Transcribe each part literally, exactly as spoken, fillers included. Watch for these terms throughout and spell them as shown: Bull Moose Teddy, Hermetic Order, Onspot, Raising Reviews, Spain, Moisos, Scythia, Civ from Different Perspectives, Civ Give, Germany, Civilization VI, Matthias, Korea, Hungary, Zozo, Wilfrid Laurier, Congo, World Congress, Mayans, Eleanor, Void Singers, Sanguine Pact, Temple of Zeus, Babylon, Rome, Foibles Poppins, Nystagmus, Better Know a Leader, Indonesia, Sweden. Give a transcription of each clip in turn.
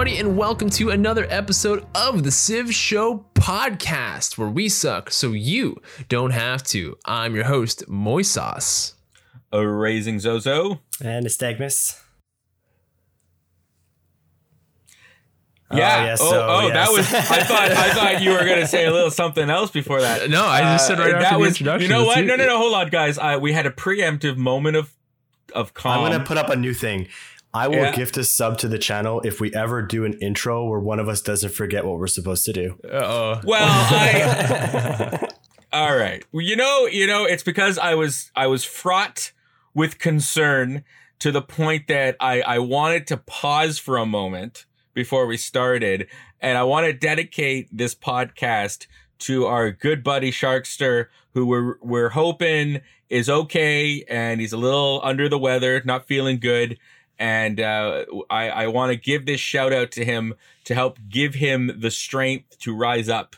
everybody, and welcome to another episode of the Civ Show podcast, where we suck so you don't have to. I'm your host, Moisos. A raising Zozo. And Nystagmus. Yeah. Oh, yeah, so, oh, oh yeah, that so. was. I thought. I thought you were gonna say a little something else before that. No, I just said right uh, after the was, introduction. You know what? Too. No, no, no. Hold on, guys. I, we had a preemptive moment of of calm. I'm gonna put up a new thing. I will yeah. gift a sub to the channel if we ever do an intro where one of us doesn't forget what we're supposed to do. Uh-oh. Well, I. All right. You know. You know. It's because I was. I was fraught with concern to the point that I. I wanted to pause for a moment before we started, and I want to dedicate this podcast to our good buddy Sharkster, who we're we're hoping is okay, and he's a little under the weather, not feeling good, and uh, I I want to give this shout out to him to help give him the strength to rise up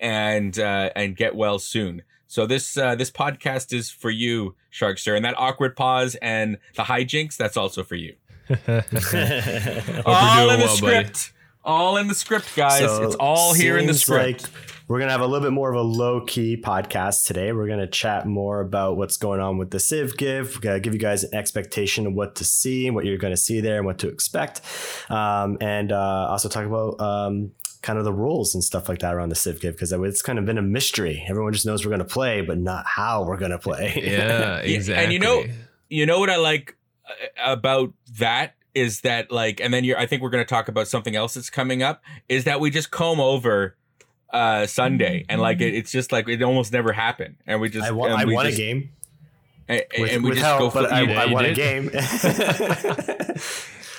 and uh, and get well soon. So this uh, this podcast is for you, Sharkster, and that awkward pause and the hijinks, that's also for you. all in the well, script, buddy. all in the script, guys. So it's all here in the script. Like we're gonna have a little bit more of a low-key podcast today. We're gonna chat more about what's going on with the Civ Give. We're gonna give you guys an expectation of what to see, what you're gonna see there, and what to expect, um, and uh, also talk about um, kind of the rules and stuff like that around the Civ Give, because it's kind of been a mystery. Everyone just knows we're gonna play, but not how we're gonna play. Yeah, exactly. And you know, you know what I like about that is that, like, and then you're, I think we're going to talk about something else that's coming up, is that we just comb over uh, Sunday, and like it, it's just like it almost never happened, and we just I, wa- I we won just, a game, and, with, and we just help, go. For, but I, I won a game. Yeah,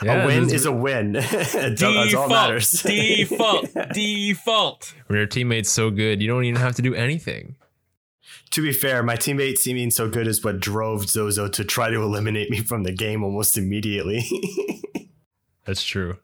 a win is a win. That's default, all matters. Default, default. When your teammate's so good, you don't even have to do anything. To be fair, my teammate seeming so good is what drove Zozo to try to eliminate me from the game almost immediately. That's true.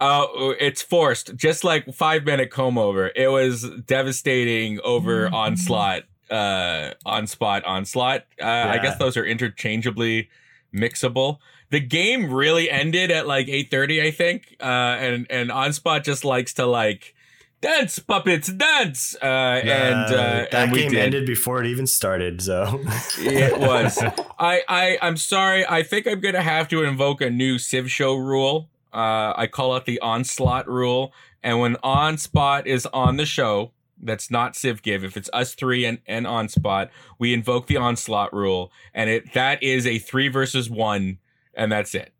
Uh, it's forced. Just like five-minute comb over. It was devastating over Onslaught, uh, Onspot, Onslaught. Uh, yeah. I guess those are interchangeably mixable. The game really ended at like eight thirty, I think. Uh, and, and Onspot just likes to like... Dance, puppets, dance! Uh, uh, and uh, that and we game did. ended before it even started, so... It was. I, I, I'm sorry. I think I'm going to have to invoke a new Civ Show rule. Uh, I call it the Onslaught rule. And when Onspot is on the show, that's not Civ Give. If it's us three and, and Onspot, we invoke the Onslaught rule. And it that is a three versus one, and that's it.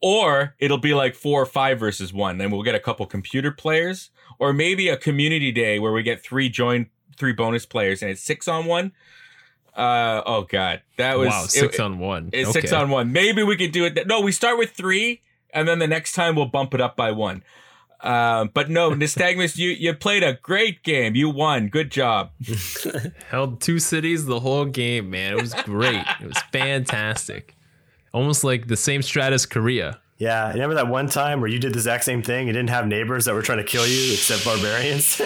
Or it'll be like four or five versus one, and we'll get a couple computer players. Or maybe a community day where we get three join three bonus players and it's six on one. Uh, oh God, that was wow, six it, on one. It's okay. Six on one. Maybe we could do it. Th- no, we start with three, and then the next time we'll bump it up by one. Uh, but no, Nystagmus, you you played a great game. You won. Good job. Held two cities the whole game, man. It was great. It was fantastic. Almost like the same strat as Korea. Yeah, remember that one time where you did the exact same thing? You didn't have neighbors that were trying to kill you except barbarians.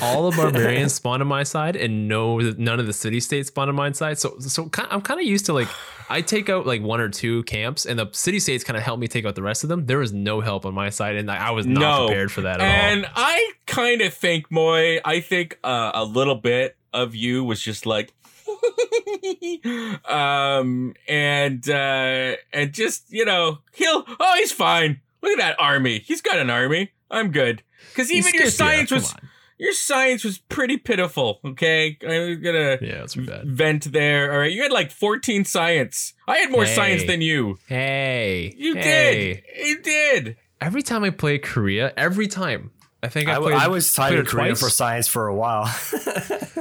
All the barbarians spawned on my side, and no, none of the city states spawned on my side. So, so I'm kind of used to, like, I take out like one or two camps, and the city states kind of help me take out the rest of them. There was no help on my side, and I was not no. prepared for that at and all. And I kind of think, Moy, I think uh, a little bit of you was just like. um and uh and just you know he'll oh he's fine, look at that army, he's got an army, I'm good, because even your science yeah, was on. your science was pretty pitiful. Okay, I'm gonna yeah, it's bad. vent there. All right, you had like fourteen science. I had more hey. science than you. hey you hey. did you did every time I play Korea, every time I think I, I, played, I was tired of Korea for science for a while,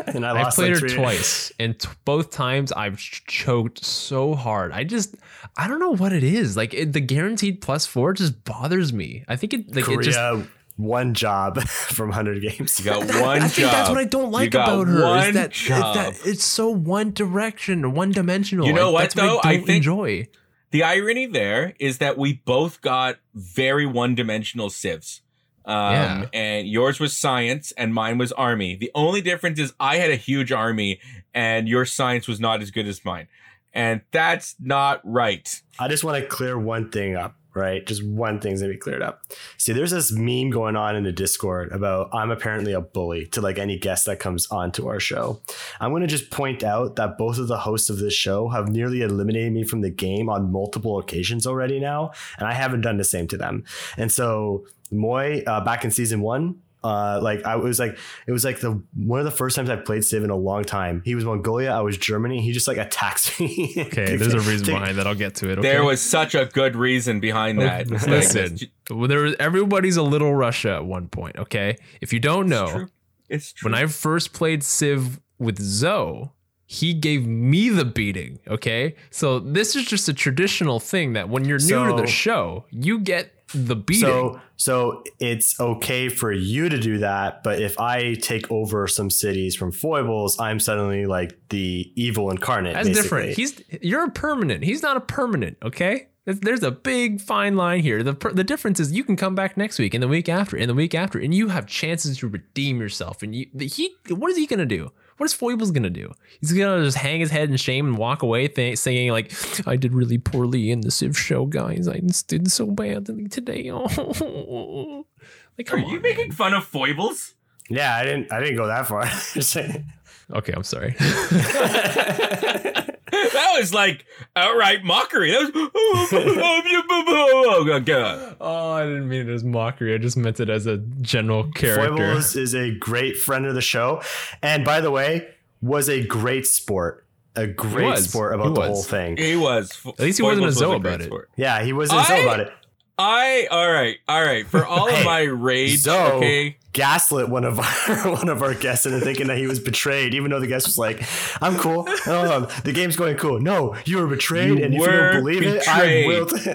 and I lost. I played her twice, and t- both times I've ch- choked so hard. I just, I don't know what it is. Like it, the guaranteed plus four just bothers me. I think it, like Korea, it just one job from one hundred games. You got that, one I job. I think that's what I don't like about her. Is that, it, that it's so one direction, one dimensional. You know I, what that's though? What I, don't I think enjoy. The irony there is that we both got very one dimensional civs. Um, yeah. And yours was science and mine was army. The only difference is I had a huge army and your science was not as good as mine. And that's not right. I just want to clear one thing up. right? Just one thing's gonna be cleared up. See, there's this meme going on in the Discord about I'm apparently a bully to like any guest that comes onto our show. I'm gonna just point out that both of the hosts of this show have nearly eliminated me from the game on multiple occasions already now, and I haven't done the same to them. And so Moi, uh, back in season one, Uh, like I was like, it was like the one of the first times I've played Civ in a long time. He was Mongolia, I was Germany. He just like attacks me. Okay, there's a reason behind that. I'll get to it. Okay? There was such a good reason behind that. Oh, listen, well, there was, everybody's a little Russia at one point. Okay, if you don't know, it's true. It's true. When I first played Civ with Zoe, he gave me the beating. Okay, so this is just a traditional thing that when you're new so, to the show, you get the beating. So, so it's okay for you to do that, but if I take over some cities from Foibles, I'm suddenly like the evil incarnate. That's basically different. He's you're a permanent. He's not a permanent. Okay, there's a big fine line here. The the difference is you can come back next week and the week after and the week after, and you have chances to redeem yourself. And you, he, what is he gonna do? What is Foibles going to do? He's going to just hang his head in shame and walk away th- singing like, I did really poorly in the Civ show, guys. I did so badly today. Oh. Like, come Are on, you making man. fun of Foibles? Yeah, I didn't I didn't go that far. Okay, I'm sorry. That was like outright mockery. That was oh, I didn't mean it as mockery. I just meant it as a general character. Foibles is a great friend of the show, and by the way, was a great sport. A great sport about the whole thing. He was. At least he wasn't a Zoe about it. Yeah, he wasn't a Zoe about it. I all right, all right. For all hey, of my rage, Zoe okay. gaslit one of our one of our guests into thinking that he was betrayed, even though the guest was like, "I'm cool, um, the game's going cool." No, you were betrayed, you and were if you don't believe betrayed. it, I will. T-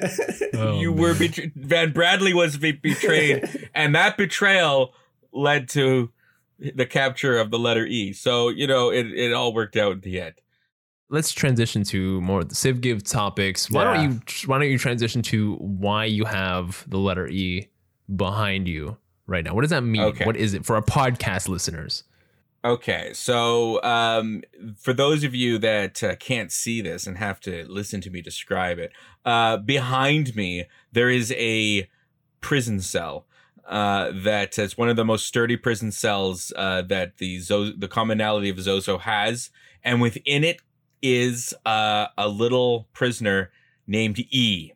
oh, you man. were betrayed. Van Bradley was be- betrayed, and that betrayal led to the capture of the letter E. So you know, it it all worked out in the end. Let's transition to more of the Civ Give topics. Why yeah. don't you why don't you transition to why you have the letter E behind you right now? What does that mean? Okay. What is it for our podcast listeners? Okay, so um, for those of you that uh, can't see this and have to listen to me describe it, uh, behind me there is a prison cell. Uh, that is one of the most sturdy prison cells uh, that the Zo- the commonality of Zozo has, and within it is uh, a little prisoner named E.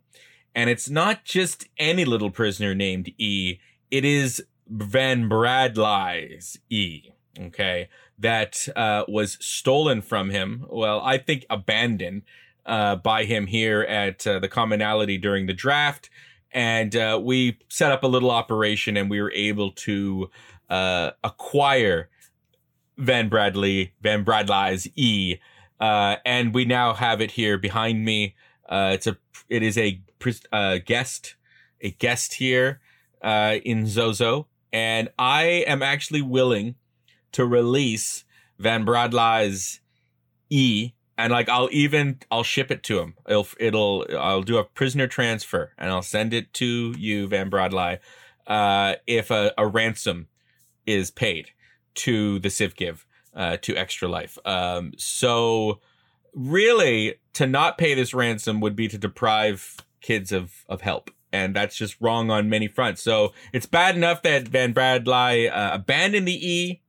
And it's not just any little prisoner named E. It is Van Bradley's E, okay, that uh, was stolen from him. Well, I think abandoned uh, by him here at uh, the commonality during the draft. And uh, we set up a little operation and we were able to uh, acquire Van Bradley, Van Bradley's E. Uh, and we now have it here behind me. Uh, it's a, it is a uh, guest, a guest here uh, in Zozo, and I am actually willing to release Van Bradley's E, and like I'll even I'll ship it to him. It'll it'll I'll do a prisoner transfer, and I'll send it to you, Van Bradley, uh, if a, a ransom is paid to the Civ Give. Uh, to Extra Life. Um, so really, to not pay this ransom would be to deprive kids of, of help. And that's just wrong on many fronts. So it's bad enough that Van Bradley uh, abandoned the E,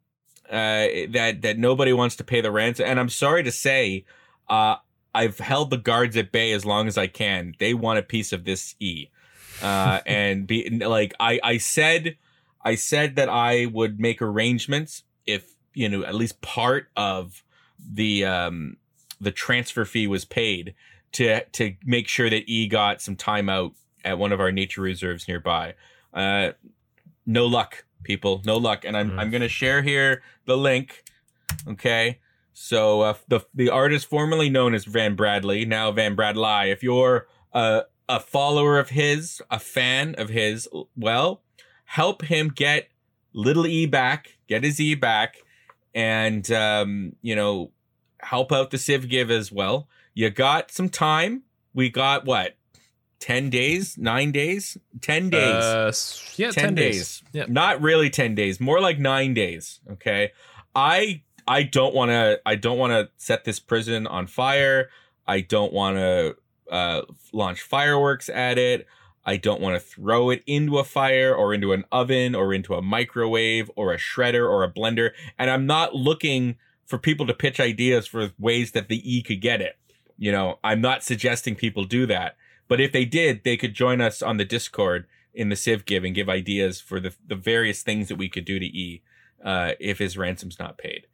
uh, that, that nobody wants to pay the ransom. And I'm sorry to say, uh, I've held the guards at bay as long as I can. They want a piece of this E. Uh, and be like, I, I said, I said that I would make arrangements if, you know, at least part of the um, the transfer fee was paid to to make sure that E got some time out at one of our nature reserves nearby. Uh, no luck, people. No luck. And I'm mm. I'm going to share here the link. Okay. So uh, the the artist formerly known as Van Bradley, now Van Bradley. If you're a, a follower of his, a fan of his, well, help him get little E back. Get his E back. And, um, you know, help out the Civ Give as well. You got some time. We got what? ten days? Nine days? ten days. Uh, yeah, ten, ten days. days. Yeah. Not really ten days. More like nine days. Okay. I I don't want to I don't want to set this prison on fire. I don't want to uh, launch fireworks at it. I don't want to throw it into a fire or into an oven or into a microwave or a shredder or a blender. And I'm not looking for people to pitch ideas for ways that the E could get it. You know, I'm not suggesting people do that. But if they did, they could join us on the Discord in the Civ Give and give ideas for the, the various things that we could do to E uh, if his ransom's not paid.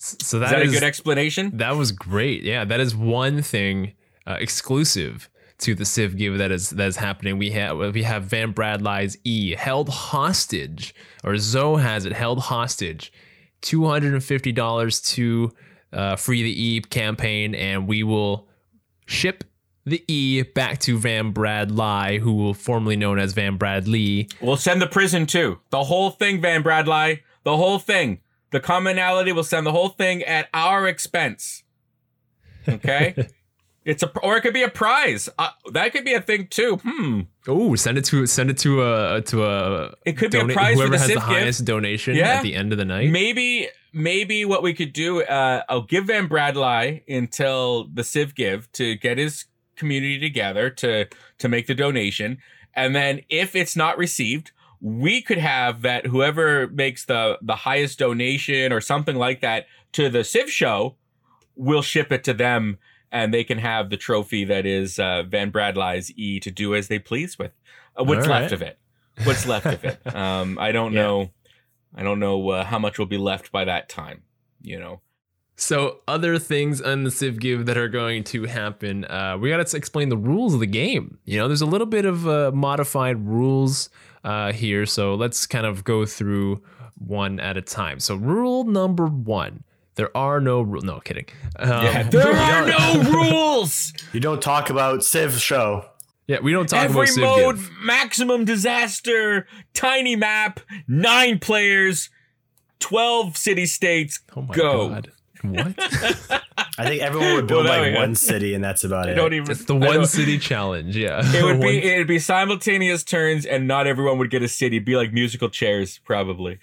So that is that is, a good explanation? That was great. Yeah, that is one thing uh, exclusive to the Civ Give that is that is happening. We have we have Van Bradley's E held hostage, or Zoe has it held hostage, two hundred and fifty dollars to uh, free the E campaign, and we will ship the E back to Van Bradley, who will formerly known as Van Bradley. We'll send the prison too, the whole thing, Van Bradley, the whole thing. The commonality will send the whole thing at our expense. Okay. It's a, or it could be a prize. Uh, that could be a thing too. Hmm. Oh, send it to send it to a to a. It could donate, be a prize whoever for the has the highest gift. Donation yeah. at the end of the night. Maybe maybe what we could do. Uh, I'll give Van Bradley until the Civ Give to get his community together to to make the donation, and then if it's not received, we could have that whoever makes the the highest donation or something like that to the Civ show, we'll ship it to them. And they can have the trophy that is uh, Van Bradley's E to do as they please with. Uh, what's right. left of it? What's left of it? Um, I don't yeah. know. I don't know uh, how much will be left by that time, you know. So other things on the Civ Give that are going to happen. Uh, we got to explain the rules of the game. You know, there's a little bit of uh, modified rules uh, here. So let's kind of go through one at a time. So rule number one. There are no rules. No, kidding. Um, yeah, there are no rules. You don't talk about Civ show. Yeah, we don't talk Every about Civ mode, give. Maximum disaster, tiny map, nine players, twelve city-states, oh my go. God. What? I think everyone would build well, like one city and that's about I it. Don't even, it's the one city challenge, yeah. It would be it would be simultaneous turns and not everyone would get a city. It'd be like musical chairs, probably.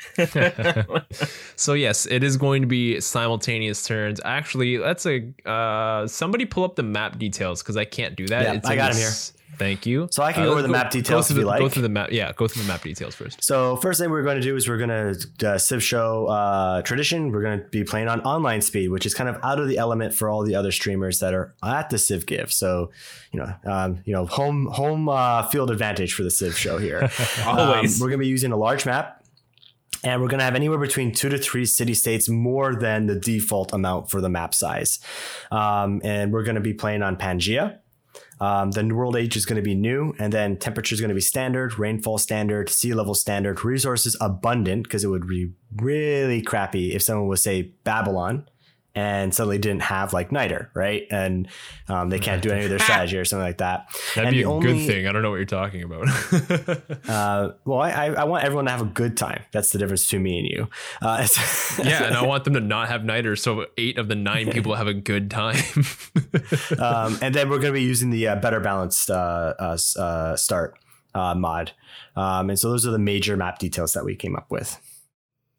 So yes, it is going to be simultaneous turns. Actually, that's a uh, somebody pull up the map details because I can't do that. Yeah, it's I got him here. Thank you. So I can uh, go over the go, map details if you the, like. Go through the map. Yeah, go through the map details first. So first thing we're going to do is we're going to uh, Civ show uh, tradition. We're going to be playing on online speed, which is kind of out of the element for all the other streamers that are at the Civ Give. So, you know, um, you know, home home uh, field advantage for the Civ show here. Always. Um, we're going to be using a large map. And we're going to have anywhere between two to three city-states more than the default amount for the map size. Um, and we're going to be playing on Pangea. Um, the world age is going to be new, and then temperature is going to be standard, rainfall standard, sea level standard, resources abundant, because it would be really crappy if someone was, say, Babylon and suddenly didn't have like niter, right? And um, they can't do any of their strategy or something like that. That'd and be a only, good thing. I don't know what you're talking about. uh, well, I, I want everyone to have a good time. That's the difference between me and you. Uh, yeah, and I want them to not have niter, so eight of the nine people have a good time. um, and then we're going to be using the uh, better balanced uh, uh, start uh, mod. Um, and so those are the major map details that we came up with.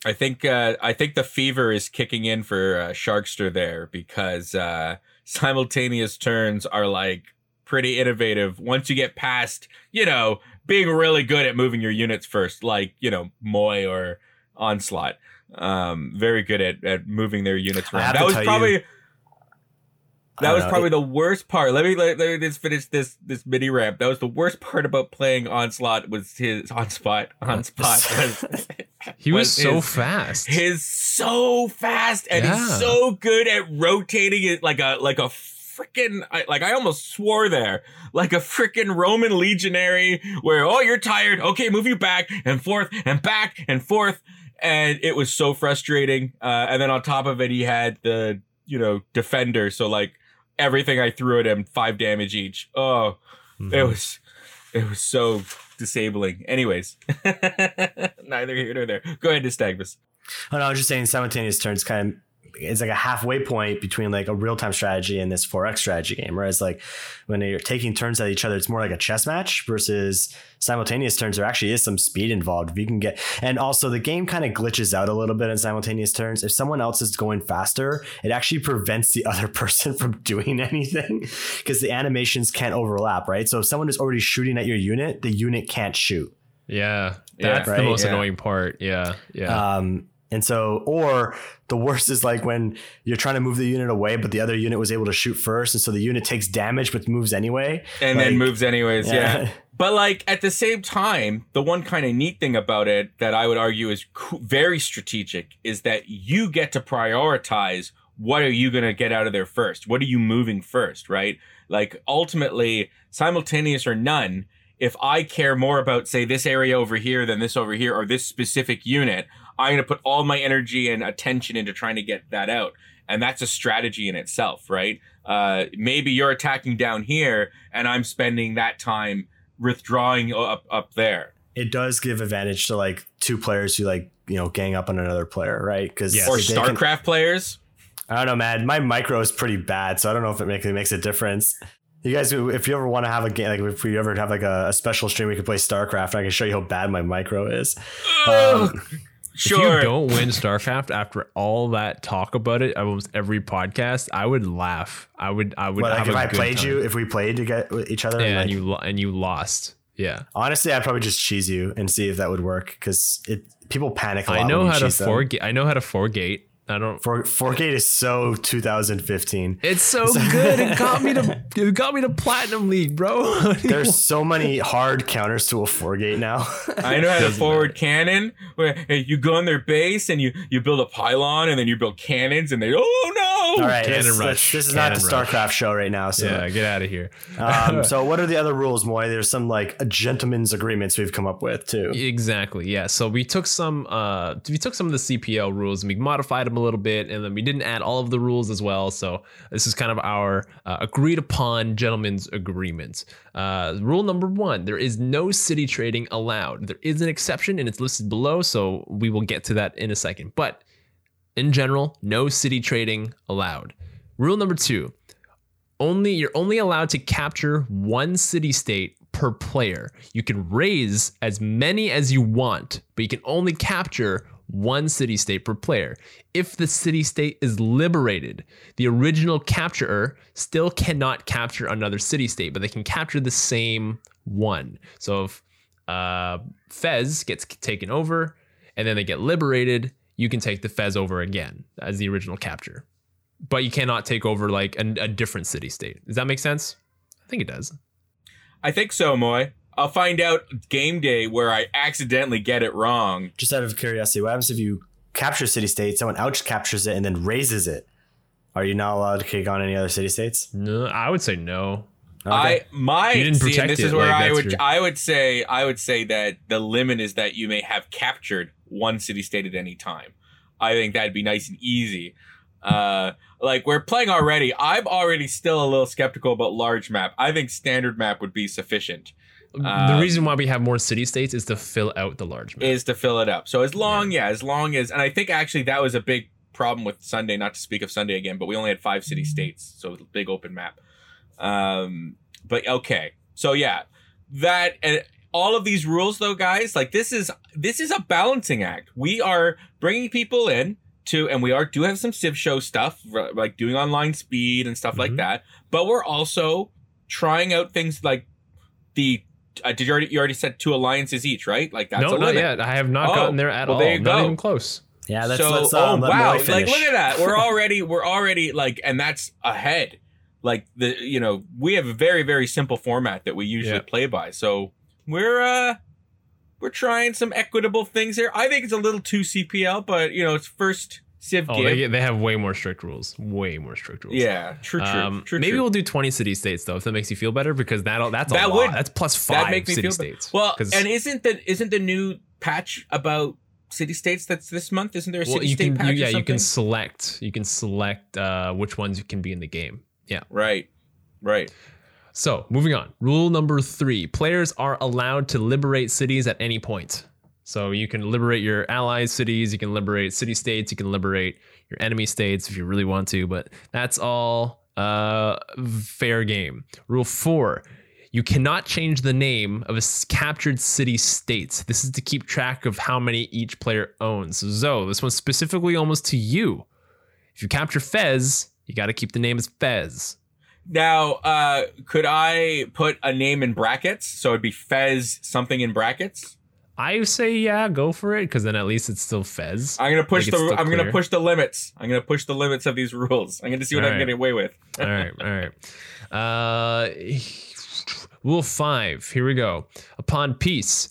I think uh, I think the fever is kicking in for uh, Sharkster there because uh, simultaneous turns are like pretty innovative. Once you get past, you know, being really good at moving your units first, like, you know, Moi or Onslaught, um, very good at, at moving their units around. That was probably you, that was know, probably it, the worst part. Let me let, let me just finish this this mini ramp. That was the worst part about playing Onslaught was his Onspot Onspot. He was so his, fast. He's so fast, and yeah. he's so good at rotating it like a like a freaking like I almost swore there like a freaking Roman legionary. Where oh you're tired, okay, move you back and forth and back and forth, and it was so frustrating. Uh, and then on top of it, he had the you know defender, so like everything I threw at him, five damage each. Oh, mm-hmm. it was it was so. Disabling. Anyways, neither here nor there. Go ahead, Nystagmus. Oh, no, I was just saying simultaneous turns kind of it's like a halfway point between like a real time strategy and this four X strategy game. Whereas like when you're taking turns at each other, it's more like a chess match versus simultaneous turns. There actually is some speed involved if you can get. And also the game kind of glitches out a little bit in simultaneous turns. If someone else is going faster, it actually prevents the other person from doing anything because the animations can't overlap, right? So if someone is already shooting at your unit, the unit can't shoot. Yeah, that's yeah, right? the most yeah. annoying part. Yeah, yeah. Um, and so, or the worst is like when you're trying to move the unit away, but the other unit was able to shoot first, and so the unit takes damage but moves anyway. And like, then moves anyways, yeah. yeah. But like at the same time, the one kind of neat thing about it that I would argue is very strategic is that you get to prioritize what are you going to get out of there first? What are you moving first, right? Like ultimately, simultaneous or none, if I care more about, say, this area over here than this over here or this specific unit, I'm going to put all my energy and attention into trying to get that out. And that's a strategy in itself, right? Uh, maybe you're attacking down here and I'm spending that time withdrawing up, up there. It does give advantage to like two players who like, you know, gang up on another player, right? Because yes. Or StarCraft can, players. I don't know, man. My micro is pretty bad, so I don't know if it, make, it makes a difference. You guys, if you ever want to have a game, like if we ever have like a, a special stream, we could play StarCraft. And I can show you how bad my micro is. Um, sure. If you don't win StarCraft after all that talk about it, almost every podcast, I would laugh. I would, I would. Well, like have if a I good played time. you, if we played to get each other, yeah, and, like, and you and you lost, yeah. Honestly, I'd probably just cheese you and see if that would work because it people panic. A lot I know when how you to forgate. I know how to forgate. I don't. For, Forgate is so twenty fifteen. It's so good. It got me to. It got me to Platinum League, bro. There's so many hard counters to a Forgate now. I know how to forward matter. Cannon. Where you go on their base and you you build a pylon and then you build cannons and they oh no! All right, cannon this, rush. This is cannon not the rush. StarCraft show right now. So yeah, get out of here. Um, so what are the other rules, Moy? There's some like a gentleman's agreements we've come up with too. Exactly. Yeah. So we took some. Uh, we took some of the C P L rules and we modified them a little bit, and then we didn't add all of the rules as well, so this is kind of our uh, agreed upon gentleman's agreement. Uh, rule number one, there is no city trading allowed. There is an exception and it's listed below, so we will get to that in a second, but in general, no city trading allowed. Rule number two, only you're only allowed to capture one city state per player. You can raise as many as you want, but you can only capture one city-state per player. If the city-state is liberated, the original capturer still cannot capture another city-state, but they can capture the same one. So if uh, Fez gets taken over and then they get liberated, you can take the Fez over again as the original capture. But you cannot take over like a, a different city-state. Does that make sense? I think it does. I think so, Moy. I'll find out game day where I accidentally get it wrong. Just out of curiosity, what happens if you capture city-state, someone else captures it and then raises it? Are you not allowed to kick on any other city-states? No, I would say no. Okay. I my you didn't see, protect this it. Is where like, I would your... I would say I would say that the limit is that you may have captured one city-state at any time. I think that'd be nice and easy. Uh, like we're playing already. I'm already still a little skeptical about large map. I think standard map would be sufficient. Um, the reason why we have more city-states is to fill out the large map. Is to fill it up. So as long, yeah. yeah, as long as... And I think actually that was a big problem with Sunday, not to speak of Sunday again, but we only had five city-states, so it was a big open map. Um, but okay. So yeah, that... And all of these rules, though, guys, like this is this is a balancing act. We are bringing people in to... And we are do have some Civ show stuff, like doing online speed and stuff mm-hmm. like that. But we're also trying out things like the... Uh, did you already? You already said two alliances each, right? Like that's no, not yet. I have not oh, gotten there at well, all. There you not go. Even close. Yeah, that's so. Let's, um, oh wow! Like look at that. We're already. We're already like, and that's ahead. Like the you know we have a very very simple format that we usually yeah. play by. So we're uh we're trying some equitable things here. I think it's a little too C P L, but you know it's first. Civ oh, they, they have way more strict rules. Way more strict rules. Yeah, true, true. Um, true maybe true. We'll do twenty city-states, though, if that makes you feel better, because that that's a that lot. Would, that's plus five city-states. Well, and isn't the, isn't the new patch about city-states that's this month? Isn't there a well, city-state patch you, Yeah, or something? you can select, you can select uh, which ones can be in the game. Yeah. Right, right. So, moving on. Rule number three. Players are allowed to liberate cities at any point. So you can liberate your allies' cities, you can liberate city-states, you can liberate your enemy states if you really want to, but that's all uh, fair game. Rule four, you cannot change the name of a captured city states. This is to keep track of how many each player owns. So, Zoe, this one's specifically almost to you. If you capture Fez, you got to keep the name as Fez. Now, uh, could I put a name in brackets? So it'd be Fez something in brackets. I say, yeah, go for it, because then at least it's still Fez. I'm gonna push like the. I'm clear. gonna push the limits. I'm gonna push the limits of these rules. I'm gonna see what all I can right. get away with. all right, all right. Uh, rule five. Here we go. Upon peace,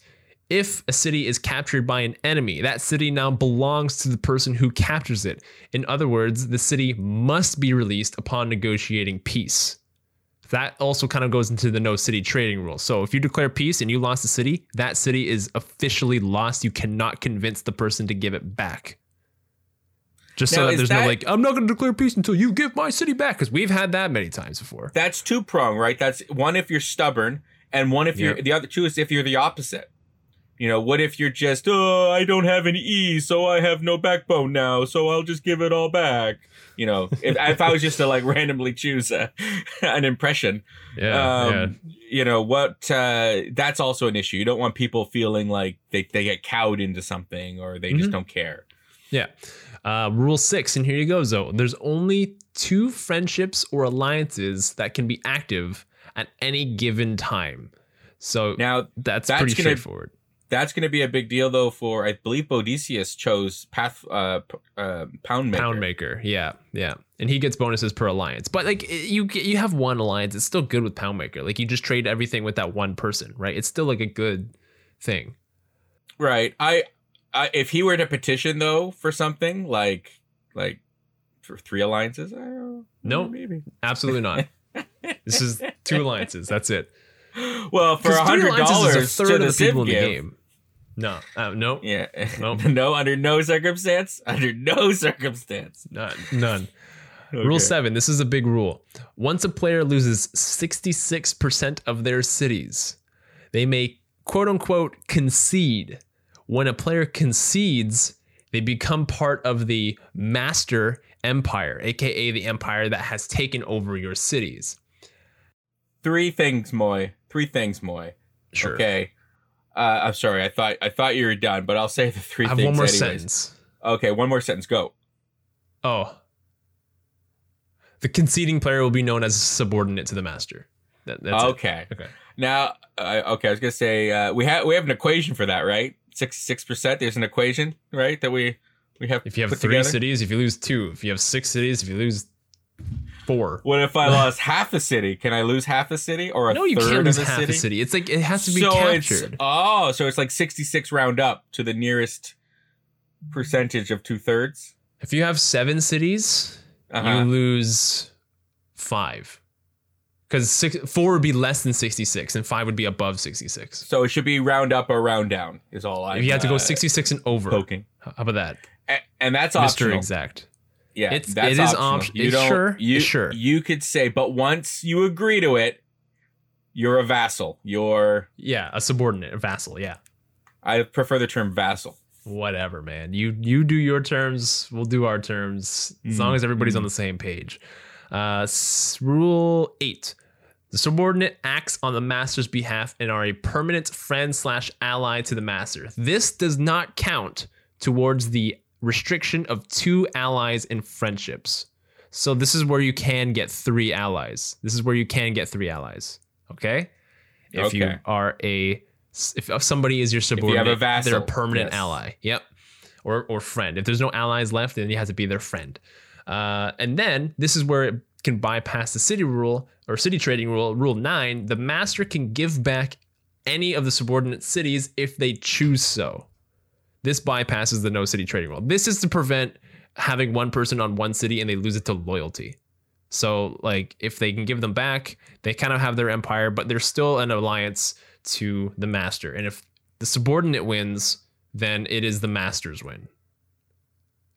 if a city is captured by an enemy, that city now belongs to the person who captures it. In other words, the city must be released upon negotiating peace. That also kind of goes into the no city trading rule. So if you declare peace and you lost a city, that city is officially lost. You cannot convince the person to give it back. Just now, so that there's that, no like, I'm not going to declare peace until you give my city back, because we've had that many times before. That's two prong, right? That's one if you're stubborn, and one if you're yep. the other two is if you're the opposite. You know, what if you're just, oh, I don't have an E, so I have no backbone now, so I'll just give it all back. You know, if, if I was just to like randomly choose a, an impression, yeah, um, yeah. you know, what uh, that's also an issue. You don't want people feeling like they, they get cowed into something or they mm-hmm. just don't care. Yeah. Uh, rule six. And here you go, Zoe. There's only two friendships or alliances that can be active at any given time. So now that's, that's pretty gonna, straightforward. That's going to be a big deal, though, for I believe Bodicius chose Path uh, uh, Poundmaker. Poundmaker, yeah, yeah. And he gets bonuses per alliance. But, like, you you have one alliance. It's still good with Poundmaker. Like, you just trade everything with that one person, right? It's still, like, a good thing. Right. I, I If he were to petition, though, for something, like, like for three alliances, I don't know. No, maybe. Absolutely not. This is two alliances. That's it. Well, for one hundred dollars is a third of the people in the game. No, uh, no, yeah, no, no, under no circumstance, under no circumstance, not none. Okay. Rule seven. This is a big rule. Once a player loses sixty-six percent of their cities, they may quote unquote concede. When a player concedes, they become part of the master empire, A K A the empire that has taken over your cities. Three things, Moy. Three things, Moy. Sure. Okay. Uh, I'm sorry. I thought I thought you were done, but I'll say the three I have things. One more anyways. Sentence. Okay, one more sentence. Go. Oh. The conceding player will be known as subordinate to the master. That, that's okay. It. Okay. Now, uh, okay, I was gonna say uh, we have we have an equation for that, right? Six six percent. There's an equation, right? That we we have. If you have put three together? Cities, if you lose two. If you have six cities, if you lose. Four. What if I lost half a city? Can I lose half a city or a no, you third can't lose of a half city? A city? It's like it has to be so captured. It's, oh, so it's like sixty-six round up to the nearest percentage of two thirds. If you have seven cities, uh-huh. you lose five because six, four would be less than sixty-six and five would be above sixty-six. So it should be round up or round down is all I. If you uh, have to go sixty-six and over. Poking. How about that? And, and that's optional. Mister Exact. Yeah, it's, that's it is optional. You don't, sure, you, sure. You could say, but once you agree to it, you're a vassal. You're yeah, a subordinate, a vassal. Yeah, I prefer the term vassal. Whatever, man. You you do your terms. We'll do our terms as mm-hmm. long as everybody's mm-hmm. on the same page. Uh, rule eight: the subordinate acts on the master's behalf and are a permanent friend slash ally to the master. This does not count towards the restriction of two allies in friendships. So this is where you can get three allies. This is where you can get three allies. Okay. If okay. you are a, if somebody is your subordinate, if you have a vassal, they're a permanent yes. ally. Yep. Or, or friend. If there's no allies left, then you have to be their friend. Uh, and then this is where it can bypass the city rule or city trading rule. Rule nine, the master can give back any of the subordinate cities if they choose so. This bypasses the no city trading rule. This is to prevent having one person on one city and they lose it to loyalty. So, like, if they can give them back, they kind of have their empire, but they're still an alliance to the master. And if the subordinate wins, then it is the master's win.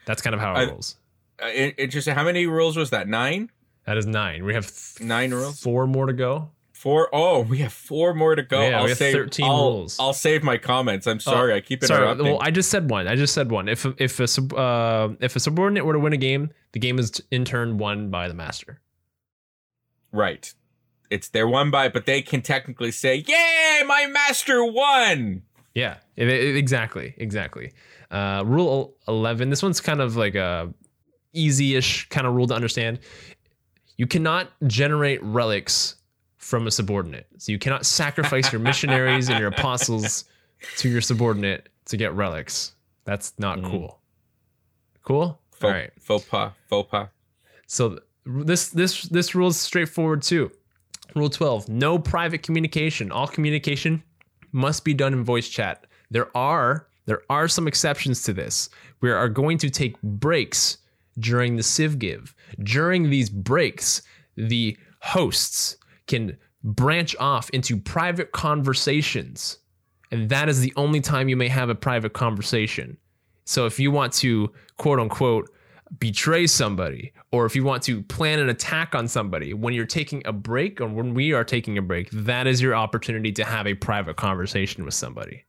That's kind of how it I, rolls. Uh, interesting. How many rules was that? Nine? That is nine. We have th- nine rules. Four more to go. Four. Oh, we have four more to go. Yeah, I'll we have save, thirteen I'll, rules. I'll save my comments. I'm sorry. Oh, I keep interrupting. Sorry. Well, I just said one. I just said one. If if a sub, uh, if a subordinate were to win a game, the game is in turn won by the master. Right. It's they're won by, but they can technically say, "Yay, my master won." Yeah. It, it, exactly. Exactly. Uh, rule eleven. This one's kind of like a easy-ish kind of rule to understand. You cannot generate relics from a subordinate. So you cannot sacrifice your missionaries and your apostles to your subordinate to get relics. That's not mm. cool. Cool? Faux, all right. Faux pas. Faux pas. So this this this rule is straightforward too. Rule twelve, no private communication. All communication must be done in voice chat. There are there are some exceptions to this. We are going to take breaks during the Civ Give. During these breaks, the hosts can branch off into private conversations, and that is the only time you may have a private conversation. So if you want to, quote unquote, betray somebody, or if you want to plan an attack on somebody, when you're taking a break, or when we are taking a break, that is your opportunity to have a private conversation with somebody.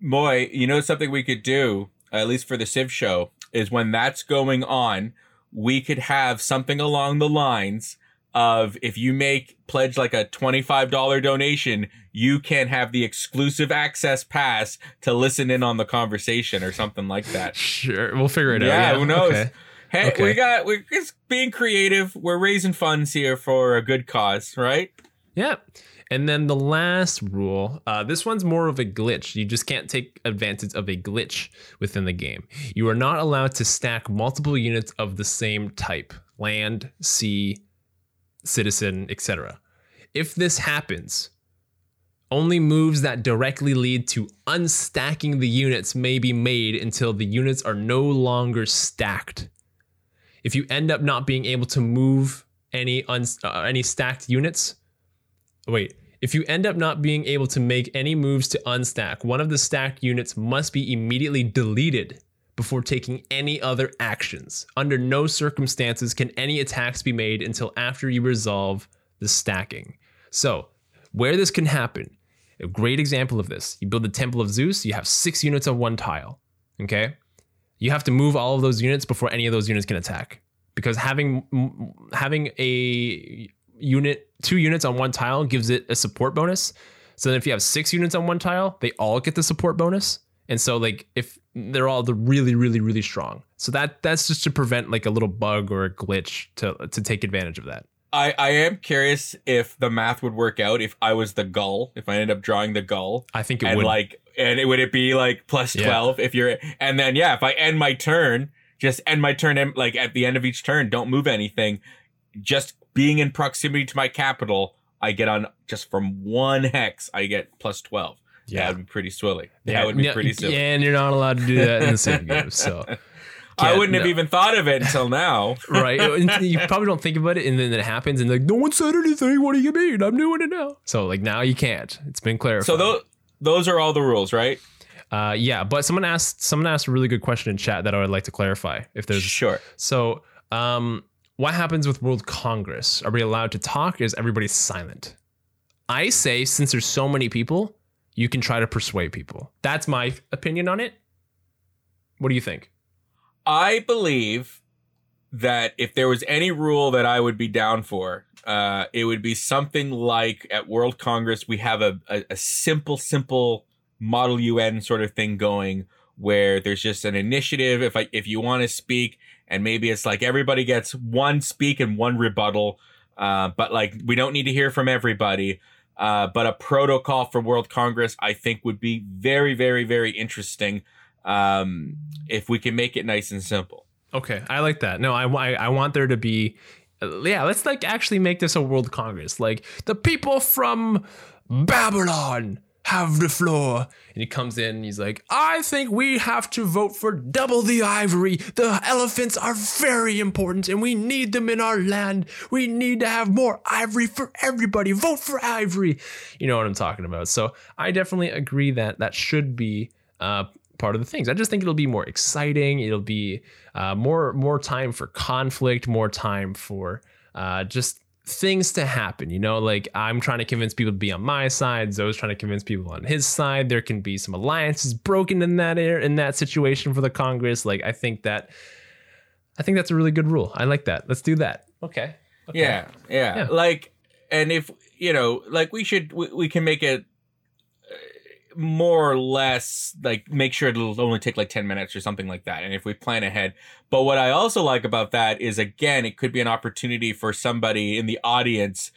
Moy, you know something we could do, at least for the Civ show, is when that's going on, we could have something along the lines of, if you make pledge like a twenty-five dollars donation, you can have the exclusive access pass to listen in on the conversation or something like that. Sure. We'll figure it yeah, out. Yeah. Who knows? Okay. Hey, okay. we got, we're just being creative. We're raising funds here for a good cause, right? Yeah. And then the last rule, uh, this one's more of a glitch. You just can't take advantage of a glitch within the game. You are not allowed to stack multiple units of the same type, land, sea, citizen, et cetera. If this happens, only moves that directly lead to unstacking the units may be made until the units are no longer stacked. If you end up not being able to move any un- uh, any stacked units, wait, if you end up not being able to make any moves to unstack, one of the stacked units must be immediately deleted before taking any other actions. Under no circumstances can any attacks be made until after you resolve the stacking. So, where this can happen, a great example of this, you build the Temple of Zeus, you have six units on one tile, okay? You have to move all of those units before any of those units can attack, because having having a unit, two units on one tile gives it a support bonus. So then if you have six units on one tile, they all get the support bonus. And so, like, if they're all the really, really, really strong. So that that's just to prevent like a little bug or a glitch to to take advantage of that. I, I am curious if the math would work out if I was the Gaul, if I ended up drawing the Gaul. I think it and would. Like, and it, would it be like plus twelve yeah. if you're, and then, yeah, if I end my turn, just end my turn, like at the end of each turn, don't move anything. Just being in proximity to my capital, I get on just from one hex, I get plus twelve. Yeah, that would be pretty silly. Yeah, that would be no, pretty silly. And you're not allowed to do that in the same game. So Can't, I wouldn't no. have even thought of it until now. Right. You probably don't think about it, and then it happens, and like, no one said anything. What do you mean? I'm doing it now. So like now you can't. It's been clarified. So those those are all the rules, right? Uh, yeah. But someone asked someone asked a really good question in chat that I would like to clarify. If there's sure. So um, what happens with World Congress? Are we allowed to talk? Is everybody silent? I say, since there's so many people, you can try to persuade people. That's my opinion on it. What do you think? I believe that if there was any rule that I would be down for, uh, it would be something like at World Congress, we have a, a, a simple, simple Model U N sort of thing going where there's just an initiative. If I, if you want to speak, and maybe it's like everybody gets one speak and one rebuttal, uh, but like we don't need to hear from everybody. Uh, but a protocol for World Congress, I think, would be very, very, very interesting um, if we can make it nice and simple. Okay, I like that. No, I, I, I want there to be, yeah, let's like actually make this a World Congress. Like, the people from Babylon have the floor. And he comes in and he's like, I think we have to vote for double the ivory. The elephants are very important and we need them in our land. We need to have more ivory for everybody. Vote for ivory. You know what I'm talking about. So I definitely agree that that should be uh, part of the things. I just think it'll be more exciting. It'll be uh, more, more time for conflict, more time for uh, just things to happen, you know, like I'm trying to convince people to be on my side. Zoe's trying to convince people on his side. There can be some alliances broken in that air, in that situation for the Congress. Like, I think that, I think that's a really good rule. I like that. Let's do that. Okay. okay. Yeah, yeah. Yeah. Like, and if, you know, like we should, we, we can make it more or less like make sure it'll only take like ten minutes or something like that. And if we plan ahead, but what I also like about that is, again, it could be an opportunity for somebody in the audience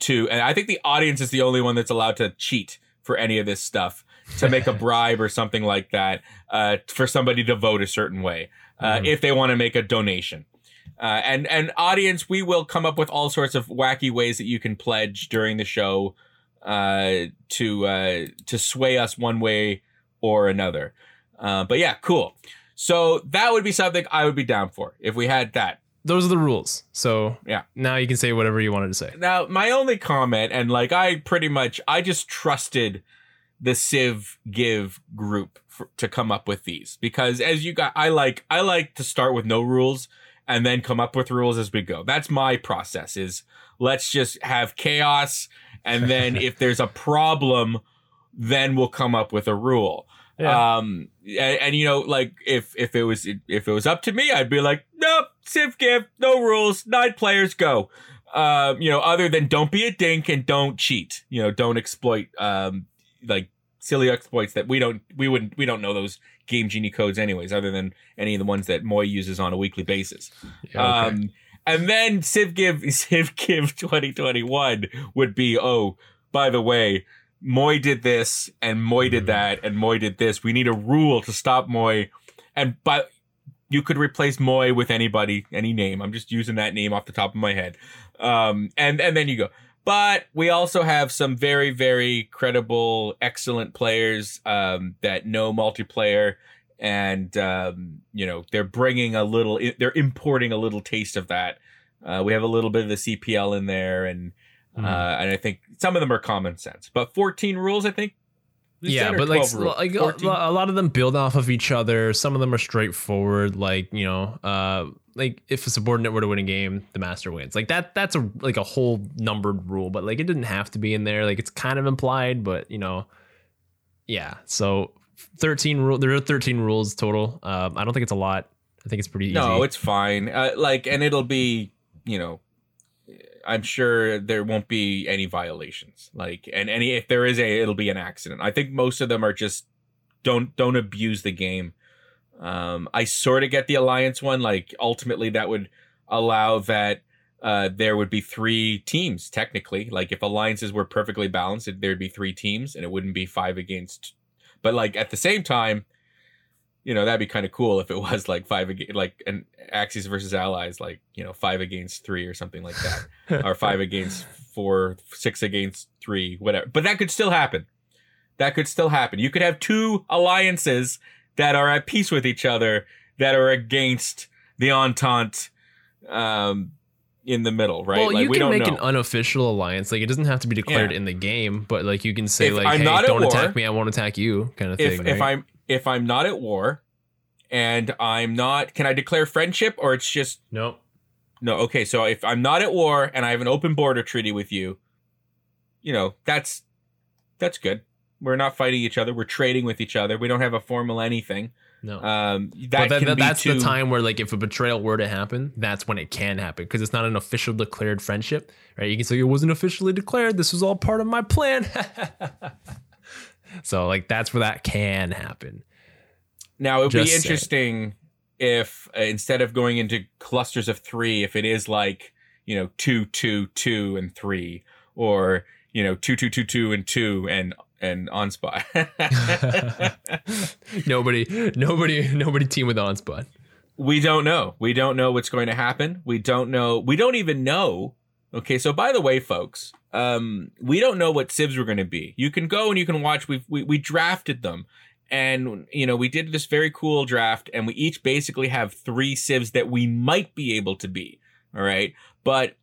to, and I think the audience is the only one that's allowed to cheat for any of this stuff, to make a bribe or something like that, uh, for somebody to vote a certain way, uh, mm. if they want to make a donation. Uh, and, and audience, we will come up with all sorts of wacky ways that you can pledge during the show, uh, to, uh, to sway us one way or another. Uh, but yeah, cool. So that would be something I would be down for if we had that. Those are the rules. So yeah, now you can say whatever you wanted to say. Now, my only comment, and like, I pretty much, I just trusted the Civ Give group for, to come up with these, because as you got, I like, I like to start with no rules and then come up with rules as we go. That's my process, is let's just have chaos. And then if there's a problem, then we'll come up with a rule. Yeah. Um, and, and, you know, like if, if it was, if it was up to me, I'd be like, nope, Civ Give, no rules, nine players go. Um, you know, other than don't be a dink and don't cheat, you know, don't exploit, um, like silly exploits that we don't, we wouldn't, we don't know those Game Genie codes anyways, other than any of the ones that Moy uses on a weekly basis. Yeah, okay. Um, And then Civ Give, Civ Give twenty twenty-one would be, oh, by the way, Moy did this and Moy did that and Moy did this. We need a rule to stop Moy. And but you could replace Moy with anybody, any name. I'm just using that name off the top of my head. Um, and, and then you go. But we also have some very, very credible, excellent players um, that know multiplayer. And, um, you know, they're bringing a little, they're importing a little taste of that. Uh, we have a little bit of the C P L in there. And mm. uh, and I think some of them are common sense. But fourteen rules, I think. Yeah, but like, like a lot of them build off of each other. Some of them are straightforward. Like, you know, uh, like if a subordinate were to win a game, the master wins. Like that. That's a like a whole numbered rule. But like it didn't have to be in there. Like it's kind of implied. But, you know, yeah, so. thirteen rules. There are thirteen rules total. Um, I don't think it's a lot. I think it's pretty easy. No, it's fine. Uh, like, and it'll be, you know, I'm sure there won't be any violations. Like, and any, if there is a, it'll be an accident. I think most of them are just don't, don't abuse the game. Um, I sort of get the alliance one. Like, ultimately that would allow that, uh, there would be three teams technically. Like if alliances were perfectly balanced, there'd be three teams and it wouldn't be five against. But like at the same time, you know, that'd be kind of cool if it was like five, ag- like an Axis versus Allies, like, you know, five against three or something like that, or five against four, six against three, whatever. But that could still happen. That could still happen. You could have two alliances that are at peace with each other that are against the Entente, um, in the middle, right? Well, like, you we can don't make know. an unofficial alliance. Like, it doesn't have to be declared yeah. in the game, but like you can say, if like, I'm hey, not don't war, attack me, I won't attack you, kind of if, thing. If right? I'm if I'm not at war, and I'm not, can I declare friendship, or it's just no, no? Okay, so if I'm not at war and I have an open border treaty with you, you know, that's that's good. We're not fighting each other. We're trading with each other. We don't have a formal anything. No, um, that but that, that, that's too- the time where, like, if a betrayal were to happen, that's when it can happen because it's not an official declared friendship, right? You can say it wasn't officially declared. This was all part of my plan. So, like, that's where that can happen. Now, it would be interesting if uh, instead of going into clusters of three, if it is like, you know, two, two, two, and three, or, you know, two, two, two, two, and two, and and Onspot. nobody, nobody, nobody team with Onspot. We don't know. We don't know what's going to happen. We don't know. We don't even know. Okay. So by the way, folks, um, we don't know what civs we're going to be. You can go and you can watch. We've, we, we drafted them and, you know, we did this very cool draft and we each basically have three civs that we might be able to be. All right. But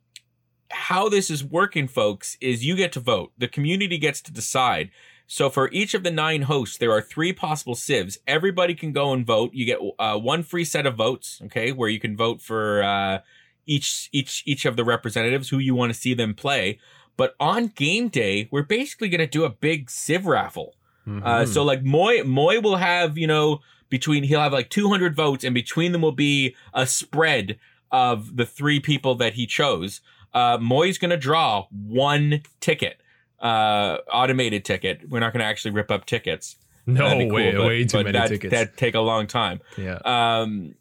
how this is working, folks, is you get to vote. The community gets to decide. So for each of the nine hosts, there are three possible civs. Everybody can go and vote. You get uh, one free set of votes, okay, where you can vote for uh, each each each of the representatives, who you want to see them play. But on game day, we're basically going to do a big Civ raffle. Mm-hmm. Uh, so like Moy Moy will have, you know, between he'll have like two hundred votes, and between them will be a spread of the three people that he chose. Uh, Moy's going to draw one ticket, uh, automated ticket. We're not going to actually rip up tickets. No, cool, way, but, way too many that, tickets. That'd take a long time. Yeah. Um,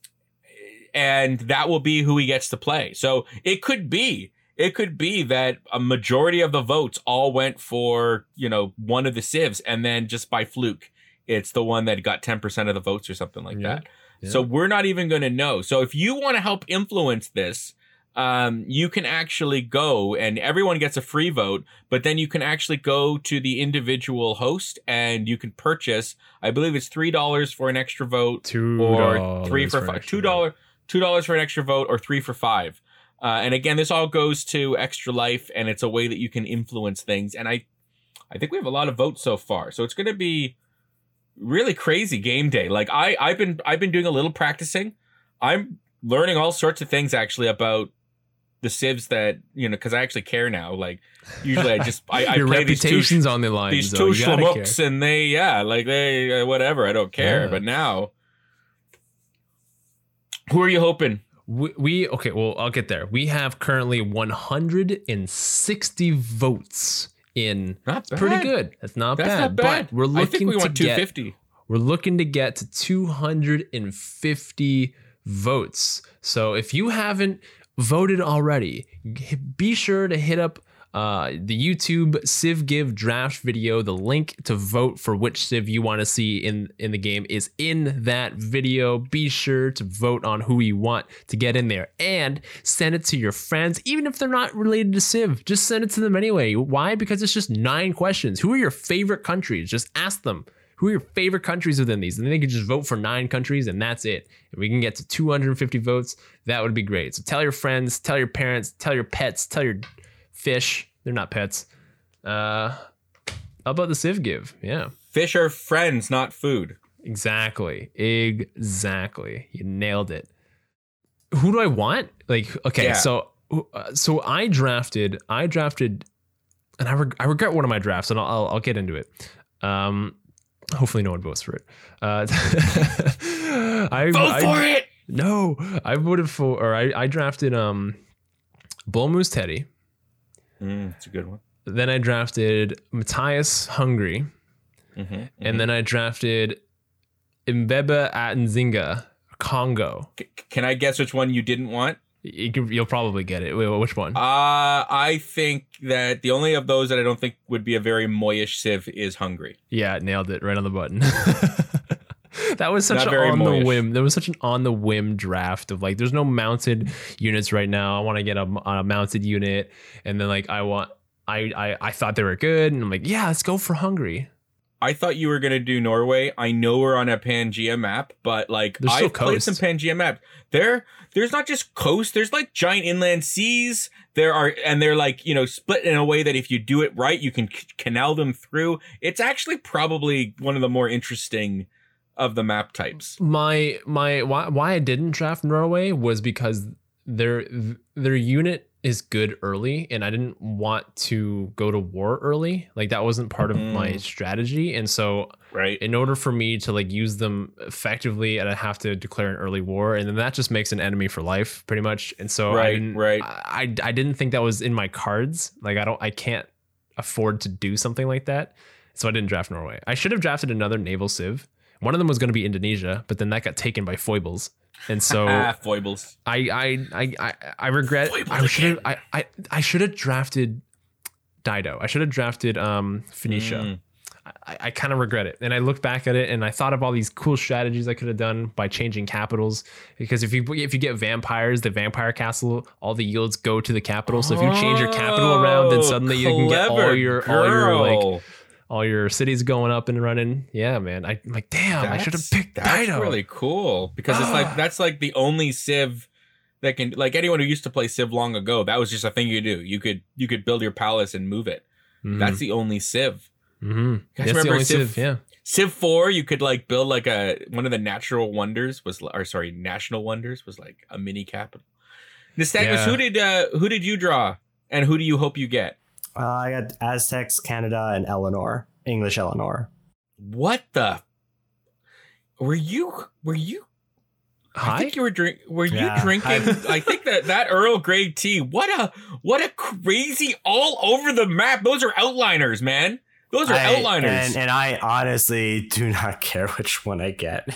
and that will be who he gets to play. So it could be, it could be that a majority of the votes all went for, you know, one of the civs, and then just by fluke, it's the one that got ten percent of the votes or something like yeah. that. Yeah. So we're not even going to know. So if you want to help influence this, um, you can actually go, and everyone gets a free vote, but then you can actually go to the individual host and you can purchase, I believe it's three dollars for an extra vote, two dollars or three for, for five, two dollars, two dollars for an extra vote, or three for five. Uh, and again, this all goes to Extra Life, and it's a way that you can influence things. And I, I think we have a lot of votes so far. So it's going to be really crazy game day. Like I, I've been, I've been doing a little practicing. I'm learning all sorts of things actually about the civs that, you know, because I actually care now. Like usually I just I, I your play reputation's these two, on the line. These though. two schmucks and they yeah like they uh, whatever I don't care. Yeah. But now, who are you hoping? We, we okay. Well, I'll get there. We have currently one hundred sixty votes in. Not bad. Pretty good. That's not That's bad. Not bad. But we're looking I think we want to two hundred fifty. Get, we're looking to get to two hundred fifty votes. So if you haven't voted already, be sure to hit up uh, the YouTube Civ Give draft video. The link to vote for which Civ you want to see in, in the game is in that video. Be sure to vote on who you want to get in there and send it to your friends. Even if they're not related to Civ, just send it to them anyway. Why? Because it's just nine questions. Who are your favorite countries? Just ask them. Who are your favorite countries within these? And then they can just vote for nine countries and that's it. If we can get to two hundred fifty votes, that would be great. So tell your friends, tell your parents, tell your pets, tell your fish. They're not pets. Uh, how about the Civ Give? Yeah. Fish are friends, not food. Exactly. Exactly. You nailed it. Who do I want? Like, okay, yeah. so uh, so I drafted, I drafted, and I, reg- I regret one of my drafts, and I'll, I'll, I'll get into it. Um, Hopefully no one votes for it. Uh, I, Vote I, for it! No, I voted for, or I, I drafted um, Bull Moose Teddy. Mm, that's a good one. Then I drafted Matthias Hungary. Mm-hmm, and mm-hmm. then I drafted Mbeba Atnzinga, Congo. C- can I guess which one you didn't want? You'll probably get it. Wait, which one? Uh, I think that the only of those that I don't think would be a very Moyish Civ is Hungary. Yeah, nailed it right on the button. That was such an on Moyish. the whim. There was such an on the whim draft of like, there's no mounted units right now. I want to get a, a mounted unit, and then like I want, I, I I thought they were good, and I'm like, yeah, let's go for Hungary. I thought you were gonna do Norway. I know we're on a Pangea map, but like I've played some Pangea maps. There, there's not just coast. There's like giant inland seas. There are, and they're like, you know, split in a way that if you do it right, you can c- canal them through. It's actually probably one of the more interesting of the map types. My my why why I didn't draft Norway was because their their unit is good early, and I didn't want to go to war early. Like that wasn't part of mm. my strategy, and so right. in order for me to like use them effectively, I'd have to declare an early war, and then that just makes an enemy for life, pretty much. And so right, I didn't, right. I, I I didn't think that was in my cards. Like I don't, I can't afford to do something like that. So I didn't draft Norway. I should have drafted another naval civ. One of them was going to be Indonesia, but then that got taken by Foibles. And so Foibles. I, I, I, I regret. Foibles I should I, I, I should have drafted Dido. I should have drafted um, Phoenicia. Mm. I, I kind of regret it. And I look back at it and I thought of all these cool strategies I could have done by changing capitals. Because if you if you get vampires, the vampire castle, all the yields go to the capital. So if you change your capital around, then suddenly you can get all your girl. all your like. All your cities going up and running. Yeah, man. I'm like, damn, that's, I should have picked Dido. That's really cool because ah. it's like, that's like the only Civ that can, like anyone who used to play Civ long ago, that was just a thing you do. You could, you could build your palace and move it. Mm-hmm. That's the only Civ. Mm-hmm. That's remember the only Civ, Civ, yeah. Civ four, you could like build like a, one of the natural wonders was, or sorry, national wonders was like a mini capital. Nystagmus, yeah. who did uh, who did you draw, and who do you hope you get? Uh, I got Aztecs, Canada, and Eleanor, English Eleanor. What the? Were you were you? Hi? I think you were drink. Were yeah, you drinking? I think that that Earl Grey tea. What a what a crazy all over the map. Those are outliners, man. Those are I, outliners. And, and I honestly do not care which one I get.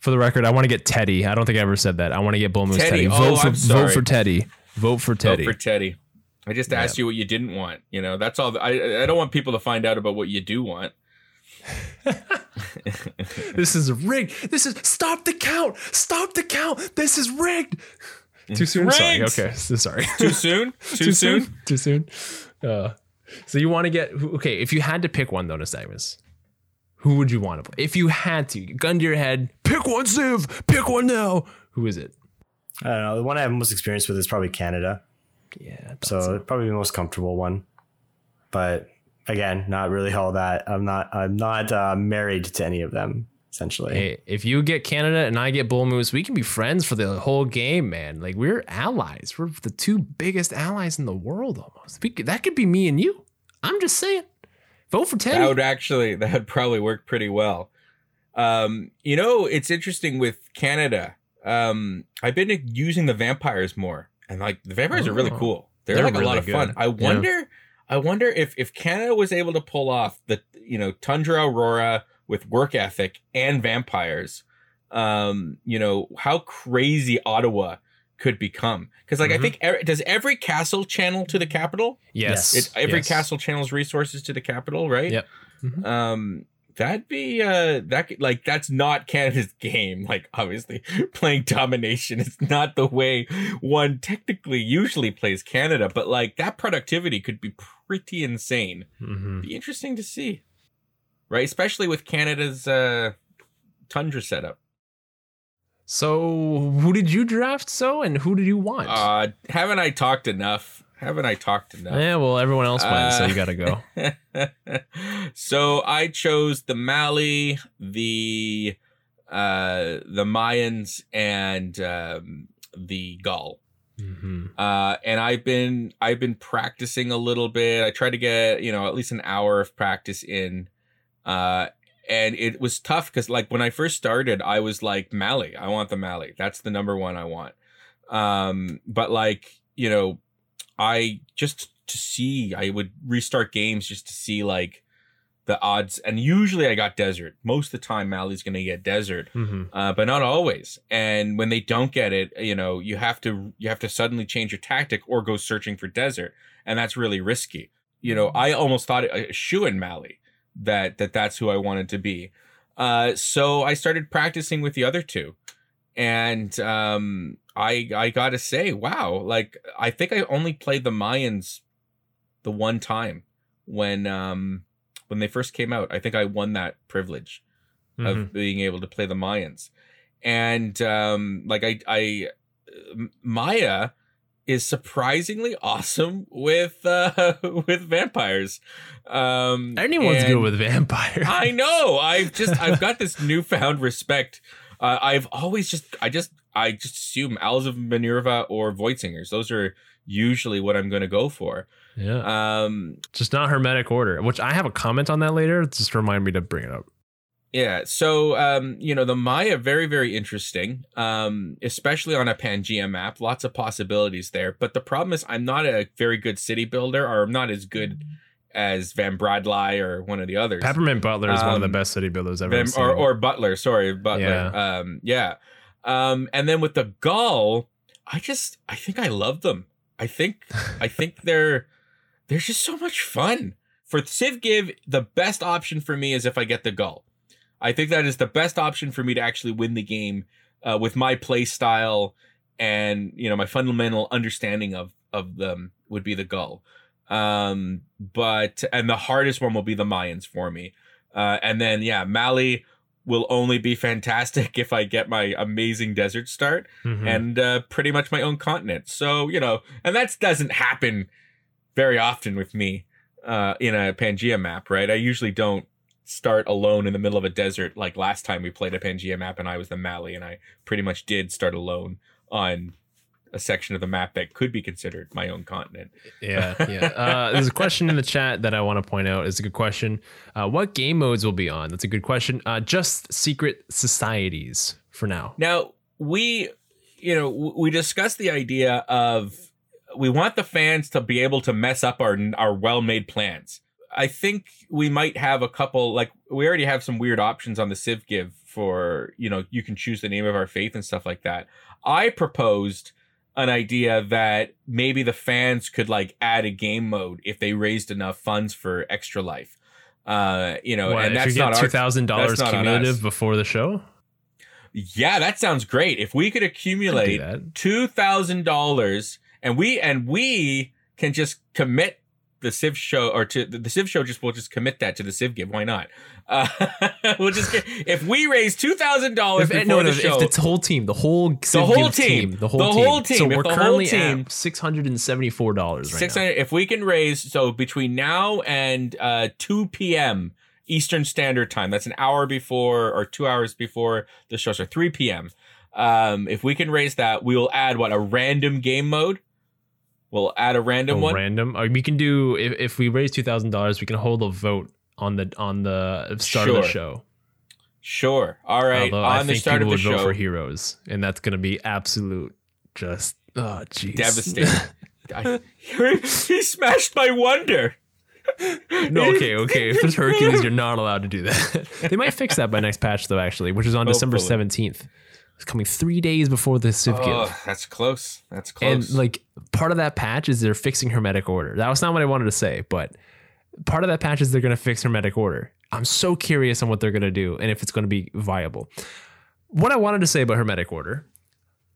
For the record, I want to get Teddy. I don't think I ever said that. I want to get Bull Moose Teddy. Teddy. Vote, oh, for, vote for Teddy. Vote for Teddy. Vote for Teddy. I just asked yeah. you what you didn't want. You know, that's all. The, I I don't want people to find out about what you do want. This is rigged. This is stop the count. Stop the count. This is rigged. Too soon. Rigged. Sorry. Okay. Sorry. Too soon. Too, Too soon? soon. Too soon. Uh, so you want to get okay? If you had to pick one, though, Nystagmus, who would you want to play? If you had to, gun to your head, pick one, Civ. Pick one now. Who is it? I don't know. The one I have most experience with is probably Canada. Yeah, so it. probably the most comfortable one, but again, not really all that. I'm not. I'm not uh, married to any of them. Essentially, hey, if you get Canada and I get Bull Moose, we can be friends for the whole game, man. Like we're allies. We're the two biggest allies in the world, almost. We could, that could be me and you. I'm just saying, vote for Teddy. That would actually. That would probably work pretty well. Um, you know, it's interesting with Canada. Um, I've been using the vampires more. And like the vampires are really cool. They're, They're like really a lot of good. fun. I wonder, yeah. I wonder if if Canada was able to pull off the you know Tundra Aurora with work ethic and vampires, um, you know how crazy Ottawa could become. Because like mm-hmm. I think er- does every castle channel to the capital? Yes, it, every yes. castle channels resources to the capital, right? Yep. Mm-hmm. Um, that'd be uh that could, like that's not Canada's game. Like obviously playing domination is not the way one technically usually plays Canada, but like that productivity could be pretty insane. Mm-hmm. Be interesting to see, right? Especially with Canada's uh Tundra setup. So who did you draft? So and who did you want? Uh, haven't I talked enough? Haven't I talked enough? Yeah, well, everyone else went, uh, so you got to go. So I chose the Mali, the uh, the Mayans, and um, the Gaul. Mm-hmm. Uh, and I've been I've been practicing a little bit. I tried to get you know at least an hour of practice in, uh, and it was tough because like when I first started, I was like Mali. I want the Mali. That's the number one I want. Um, but like you know. I just to see, I would restart games just to see like the odds. And usually I got desert. Most of the time, Mali's going to get desert, mm-hmm. uh, but not always. And when they don't get it, you know, you have to you have to suddenly change your tactic or go searching for desert. And that's really risky. You know, I almost thought a uh, shoe in Mali that, that that's who I wanted to be. Uh, so I started practicing with the other two. And um, I I gotta say, wow! Like I think I only played the Mayans the one time when um, when they first came out. I think I won that privilege mm-hmm. of being able to play the Mayans, and um, like I I Maya is surprisingly awesome with uh, with vampires. Um, Anyone's good with vampires. I know. I've just I've got this newfound respect. Uh, I've always just, I just, I just assume Owls of Minerva or Void Singers. Those are usually what I'm going to go for. Yeah. Um, just not Hermetic Order, which I have a comment on that later. Just remind me to bring it up. Yeah. So, um, you know, the Maya, very, very interesting, um, especially on a Pangea map. Lots of possibilities there. But the problem is I'm not a very good city builder, or I'm not as good as Van Bradley or one of the others. Peppermint Butler is um, one of the best city builders I've Van, ever seen. Or, or Butler, sorry, Butler. Yeah. Um, yeah. Um, and then with the Gaul, I just, I think I love them. I think, I think they're, they're just so much fun. For Civ Give, the best option for me is if I get the Gaul. I think that is the best option for me to actually win the game uh, with my play style and, you know, my fundamental understanding of, of them would be the Gaul. Um, but, and the hardest one will be the Mayans for me. Uh, and then, yeah, Mali will only be fantastic if I get my amazing desert start mm-hmm. and, uh, pretty much my own continent. So, you know, and that doesn't happen very often with me, uh, in a Pangea map, right? I usually don't start alone in the middle of a desert. Like last time we played a Pangea map and I was the Mali and I pretty much did start alone on a section of the map that could be considered my own continent. Yeah, yeah. Uh, there's a question in the chat that I want to point out. It's a good question. Uh, what game modes will be on? That's a good question. Uh, just secret societies for now. Now, we, you know, we discussed the idea of we want the fans to be able to mess up our our well-made plans. I think we might have a couple, like we already have some weird options on the Civ Give for, you know, you can choose the name of our faith and stuff like that. I proposed an idea that maybe the fans could like add a game mode if they raised enough funds for Extra Life. Uh, you know, what, and that's not two thousand dollars cumulative before the show. Yeah, that sounds great. If we could accumulate two thousand dollars and we, and we can just commit the Civ show or to the Civ show, just we'll just commit that to the Civ Give. Why not? Uh, we'll just get, if we raise two thousand dollars before no, no, the show, if the whole team, the whole Civ the whole team, team, the whole the team. whole team. So if we're the currently whole team, at six hundred and seventy-four dollars right six hundred now. If we can raise so between now and uh, two p.m. Eastern Standard Time, that's an hour before or two hours before the show, so three p.m. Um, if we can raise that, we will add what a random game mode. We'll add a random a one. Random. We can do if, if we raise two thousand dollars, we can hold a vote on the on the start sure. of the show. Sure. All right. Although on I the think start people of the would show, vote for heroes, and that's going to be absolute just oh jeez, devastating. I, he smashed my wonder. No, okay, okay. If there's Hercules, you're not allowed to do that. They might fix that by next patch, though. Actually, which is on Hopefully. December seventeenth. Coming three days before the Civ Give. Oh, that's close. That's close. And like part of that patch is they're fixing Hermetic Order. That was not what I wanted to say, but part of that patch is they're going to fix Hermetic Order. I'm so curious on what they're going to do and if it's going to be viable. What I wanted to say about Hermetic Order,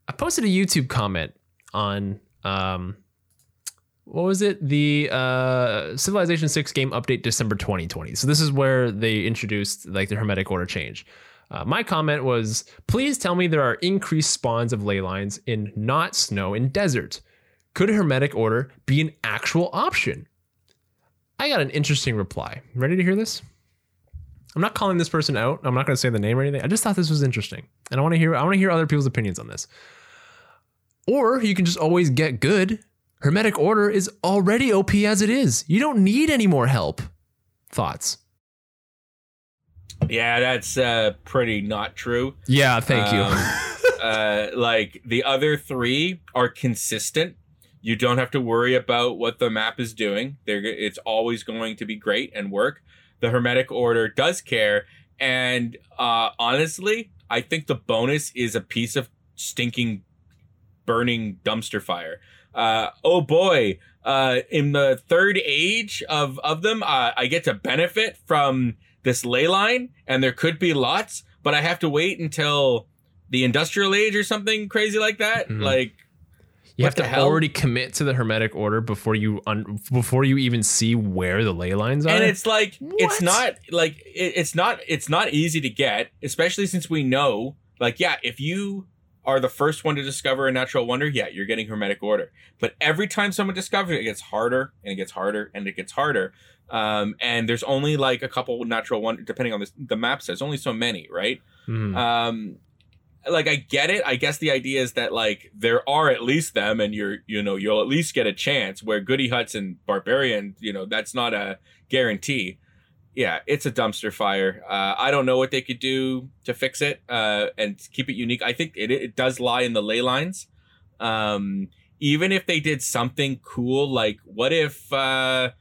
I posted a YouTube comment on um, what was it? The uh, Civilization six game update December twenty twenty. So this is where they introduced like the Hermetic Order change. Uh, my comment was, please tell me there are increased spawns of ley lines in not snow and desert. Could Hermetic Order be an actual option? I got an interesting reply. Ready to hear this? I'm not calling this person out. I'm not going to say the name or anything. I just thought this was interesting. And I want to hear I want to hear other people's opinions on this. Or you can just always get good. Hermetic Order is already O P as it is. You don't need any more help. Thoughts? Yeah, that's uh, pretty not true. Yeah, thank you. Um, uh, like the other three are consistent. You don't have to worry about what the map is doing. They're, it's always going to be great and work. The Hermetic Order does care. And uh, honestly, I think the bonus is a piece of stinking, burning dumpster fire. Uh, oh, boy. Uh, in the third age of, of them, uh, I get to benefit from this ley line, and there could be lots, but I have to wait until the industrial age or something crazy like that. Mm-hmm. Like you have to already commit to the Hermetic Order before you, un- before you even see where the ley lines are. And it's like, what? it's not like, it, it's not, it's not easy to get, especially since we know like, yeah, if you are the first one to discover a natural wonder, yeah, you're getting Hermetic Order. But every time someone discovers it, it gets harder and it gets harder and it gets harder. Um, and there's only like a couple natural one, depending on the, the map says only so many, right? Mm. Um, like I get it. I guess the idea is that like there are at least them and you're, you know, you'll at least get a chance where Goody Huts and Barbarian, you know, that's not a guarantee. Yeah. It's a dumpster fire. Uh, I don't know what they could do to fix it, uh, and keep it unique. I think it, it does lie in the ley lines. Um, even if they did something cool, like what if, uh,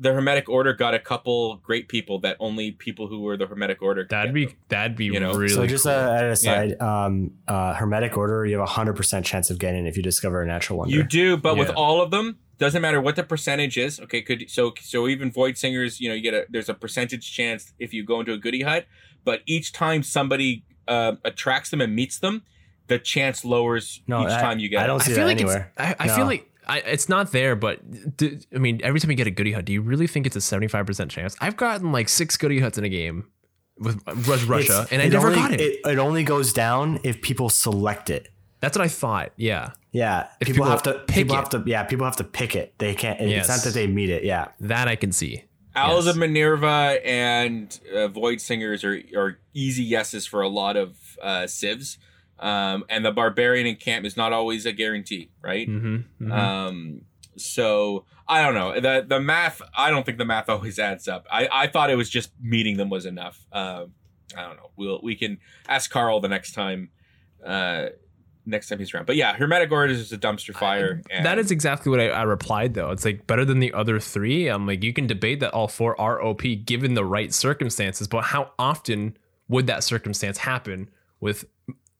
the Hermetic Order got a couple great people that only people who were the Hermetic Order. That'd be, that'd be you know? really So just cool. uh, at a side, yeah. um, uh, Hermetic Order, you have a hundred percent chance of getting it if you discover a natural wonder. You do, but yeah. with all of them, doesn't matter what the percentage is. Okay. Could, so, so even Void Singers, you know, you get a, there's a percentage chance if you go into a goody hut, but each time somebody uh, attracts them and meets them, the chance lowers no, each I, time you get I don't it. See I feel that like anywhere. I, I no. feel like, I, it's not there, but do, I mean, every time you get a goody hut, do you really think it's a seventy-five percent chance? I've gotten like six goody huts in a game with, with Russia, it's, and I it never only, got it. it. It only goes down if people select it. That's what I thought. Yeah. Yeah. If people, people have to pick people it. Have to, yeah, people have to pick it. They can't. It's yes. not that they meet it. Yeah. That I can see. Owls yes. of Minerva and uh, Void Singers are, are easy yeses for a lot of uh, civs. Um, and the barbarian in camp is not always a guarantee, right? Mm-hmm, mm-hmm. Um, so I don't know. The the math, I don't think the math always adds up. I, I thought it was just meeting them was enough. Uh, I don't know. We'll we can ask Carl the next time uh, next time he's around. But yeah, Hermetic Order is a dumpster fire. I, and that is exactly what I, I replied though. It's like better than the other three. I'm like, you can debate that all four are O P given the right circumstances, but how often would that circumstance happen with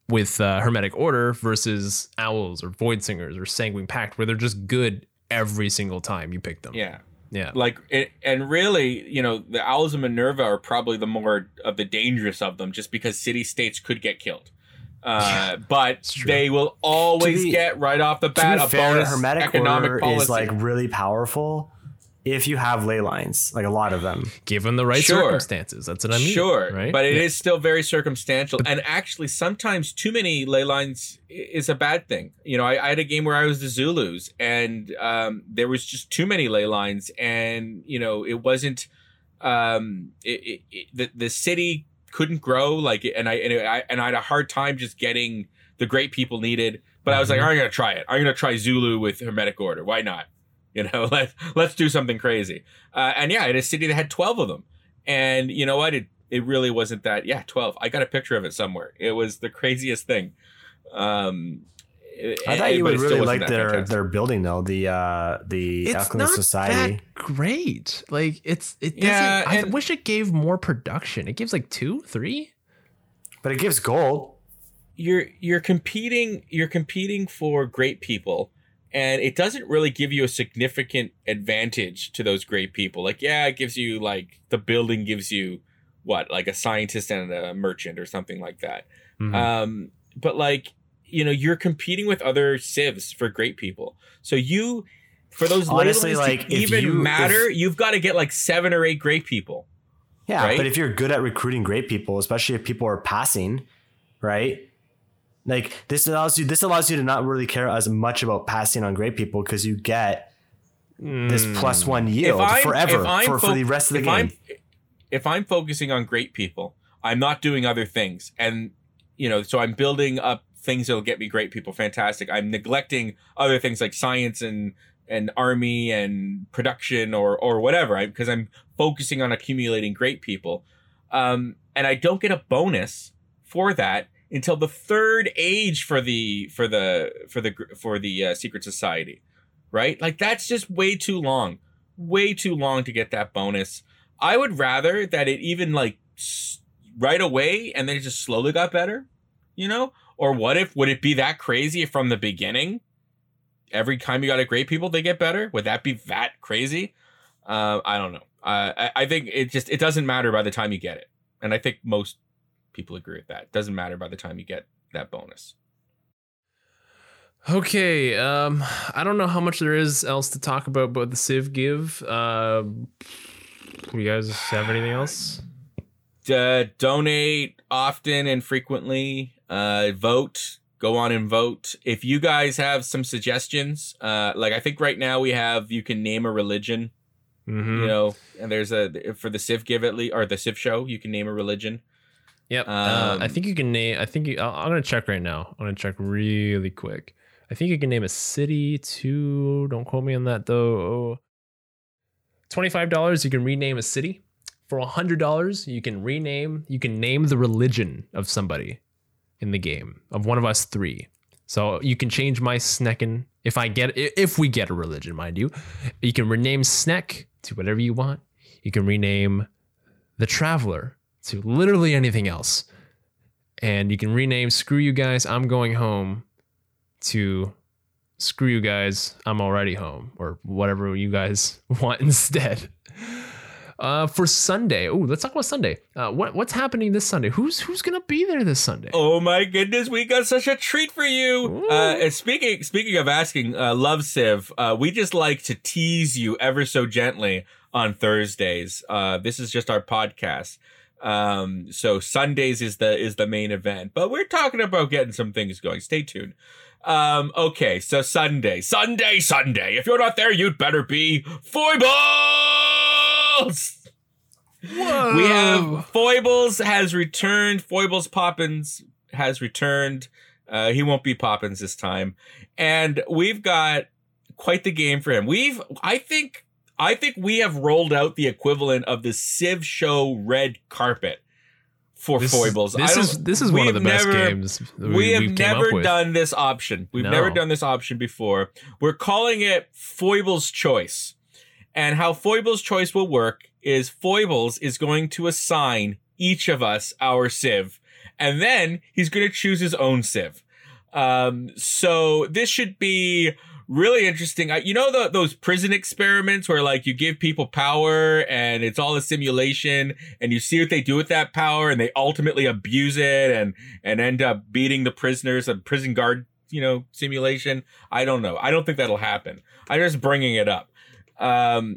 with uh, Hermetic Order versus Owls or Void Singers or Sanguine Pact, where they're just good every single time you pick them? Yeah. Yeah. Like, it, and really, you know, the Owls and Minerva are probably the more of the dangerous of them just because city states could get killed. Uh, yeah, but they will always be, get right off the bat a fair, bonus Hermetic economic Order policy. Is like really powerful if you have ley lines, like a lot of them, given the right sure. circumstances. That's what I mean. Sure. Right? But it yeah. is still very circumstantial. But and actually, sometimes too many ley lines is a bad thing. You know, I, I had a game where I was the Zulus and um, there was just too many ley lines. And, you know, it wasn't um, it, it, it, the, the city couldn't grow like and I, and I and I had a hard time just getting the great people needed. But I was mm-hmm. like, I'm going to try it. I'm going to try Zulu with Hermetic Order. Why not? You know, let's, let's do something crazy. Uh, and yeah, in a city that had twelve of them. And you know what? It it really wasn't that. Yeah, twelve. I got a picture of it somewhere. It was the craziest thing. Um, I thought it, you would really like their fantastic. their building, though. The uh, the Alchemist Society. It's not that great. Like, it's, it yeah, doesn't. I and, wish it gave more production. It gives like two, three. But it gives gold. You're you're competing. You're competing for great people. And it doesn't really give you a significant advantage to those great people. Like, yeah, it gives you like the building gives you what, like a scientist and a merchant or something like that. Mm-hmm. Um, but like, you know, you're competing with other civs for great people. So you, for those honestly, like, to even you, matter, if, you've got to get like seven or eight great people. Yeah, right? But if you're good at recruiting great people, especially if people are passing, right? Like this allows you, this allows you to not really care as much about passing on great people because you get mm. this plus one yield forever for, fo- for the rest of the if game. I'm, if I'm focusing on great people, I'm not doing other things, and you know, so I'm building up things that'll get me great people. Fantastic. I'm neglecting other things like science and and army and production or or whatever, because I'm focusing on accumulating great people, um, and I don't get a bonus for that until the third age for the for the for the for the uh, secret society, right? Like that's just way too long, way too long to get that bonus. I would rather that it even like right away and then it just slowly got better, you know? Or what if would it be that crazy if from the beginning? Every time you got a great people, they get better. Would that be that crazy? Uh, I don't know. Uh, I I think it just it doesn't matter by the time you get it, and I think most people agree with that. It doesn't matter by the time you get that bonus. Okay. Um, I don't know how much there is else to talk about, but the Civ Give. Uh, you guys have anything else? Uh, donate often and frequently. Uh, vote. Go on and vote. If you guys have some suggestions, uh, like I think right now we have, you can name a religion. Mm-hmm. You know, and there's a for the Civ Give at least, or the Civ Show. You can name a religion. Yep. Um, uh, I think you can name, I think you, I'm going to check right now. I'm going to check really quick. I think you can name a city too. Don't quote me on that though. twenty-five dollars. You can rename a city. For a hundred dollars. You can rename, you can name the religion of somebody in the game of one of us three. So you can change my Snecken. If I get, if we get a religion, mind you, you can rename Sneck to whatever you want. You can rename the Traveler to literally anything else. And you can rename Screw You Guys, I'm Going Home to Screw You Guys, I'm Already Home, or whatever you guys want instead. Uh, for Sunday. Oh, let's talk about Sunday. Uh, what what's happening this Sunday? Who's who's gonna be there this Sunday? Oh my goodness, we got such a treat for you. Uh, and speaking speaking of asking, uh, Love Civ, uh, we just like to tease you ever so gently on Thursdays. Uh, this is just our podcast. Um, so Sundays is the, is the main event, but we're talking about getting some things going. Stay tuned. Um, okay. So Sunday, Sunday, Sunday, if you're not there, you'd better be. Foibles! Whoa. We have Foibles has returned. Foibles Poppins has returned. Uh, he won't be Poppins this time. And we've got quite the game for him. We've, I think, I think we have rolled out the equivalent of the Civ show red carpet for this, Foibles. This is this is one of the best never, games that we, we have we've never done this option. We've no. never done this option before. We're calling it Foibles Choice. And how Foibles Choice will work is Foibles is going to assign each of us our Civ, and then he's going to choose his own Civ. Um, so this should be really interesting. I, you know, the, those prison experiments where like you give people power and it's all a simulation and you see what they do with that power and they ultimately abuse it and, and end up beating the prisoners, a prison guard, you know, simulation. I don't know. I don't think that'll happen. I'm just bringing it up. Um,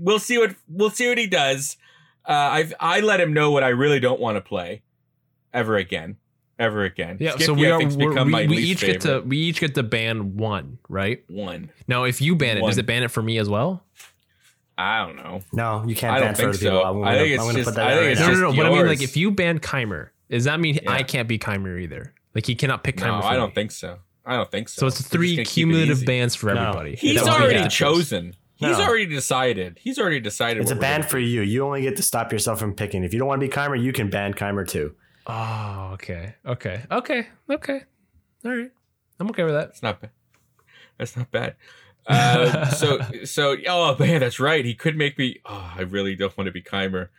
we'll see what, we'll see what he does. Uh, I've, I let him know what I really don't want to play ever again. Ever again. Yeah, Skip so we, are, we, we each favorite. get to we each get to ban one, right? One. Now, if you ban it, one. does it ban it for me as well? I don't know. No, you can't. I ban don't think so. I'm I think gonna, it's just. I think it's no, just no, no, no. But I mean, like, if you ban Khmer, does that mean yeah. I can't be Khmer either? Like, he cannot pick Khmer. No, for I don't me. think so. I don't think so. So it's three cumulative it bans for no. everybody. He's already chosen. He's no. already decided. He's already decided. It's a ban for you. You only get to stop yourself from picking. If you don't want to be Khmer, you can ban Khmer too. Oh, okay, okay, okay, okay. All right, I'm okay with that. It's not bad. That's not bad. Uh, so, so oh man, that's right. He could make me. Oh, I really don't want to be Khmer.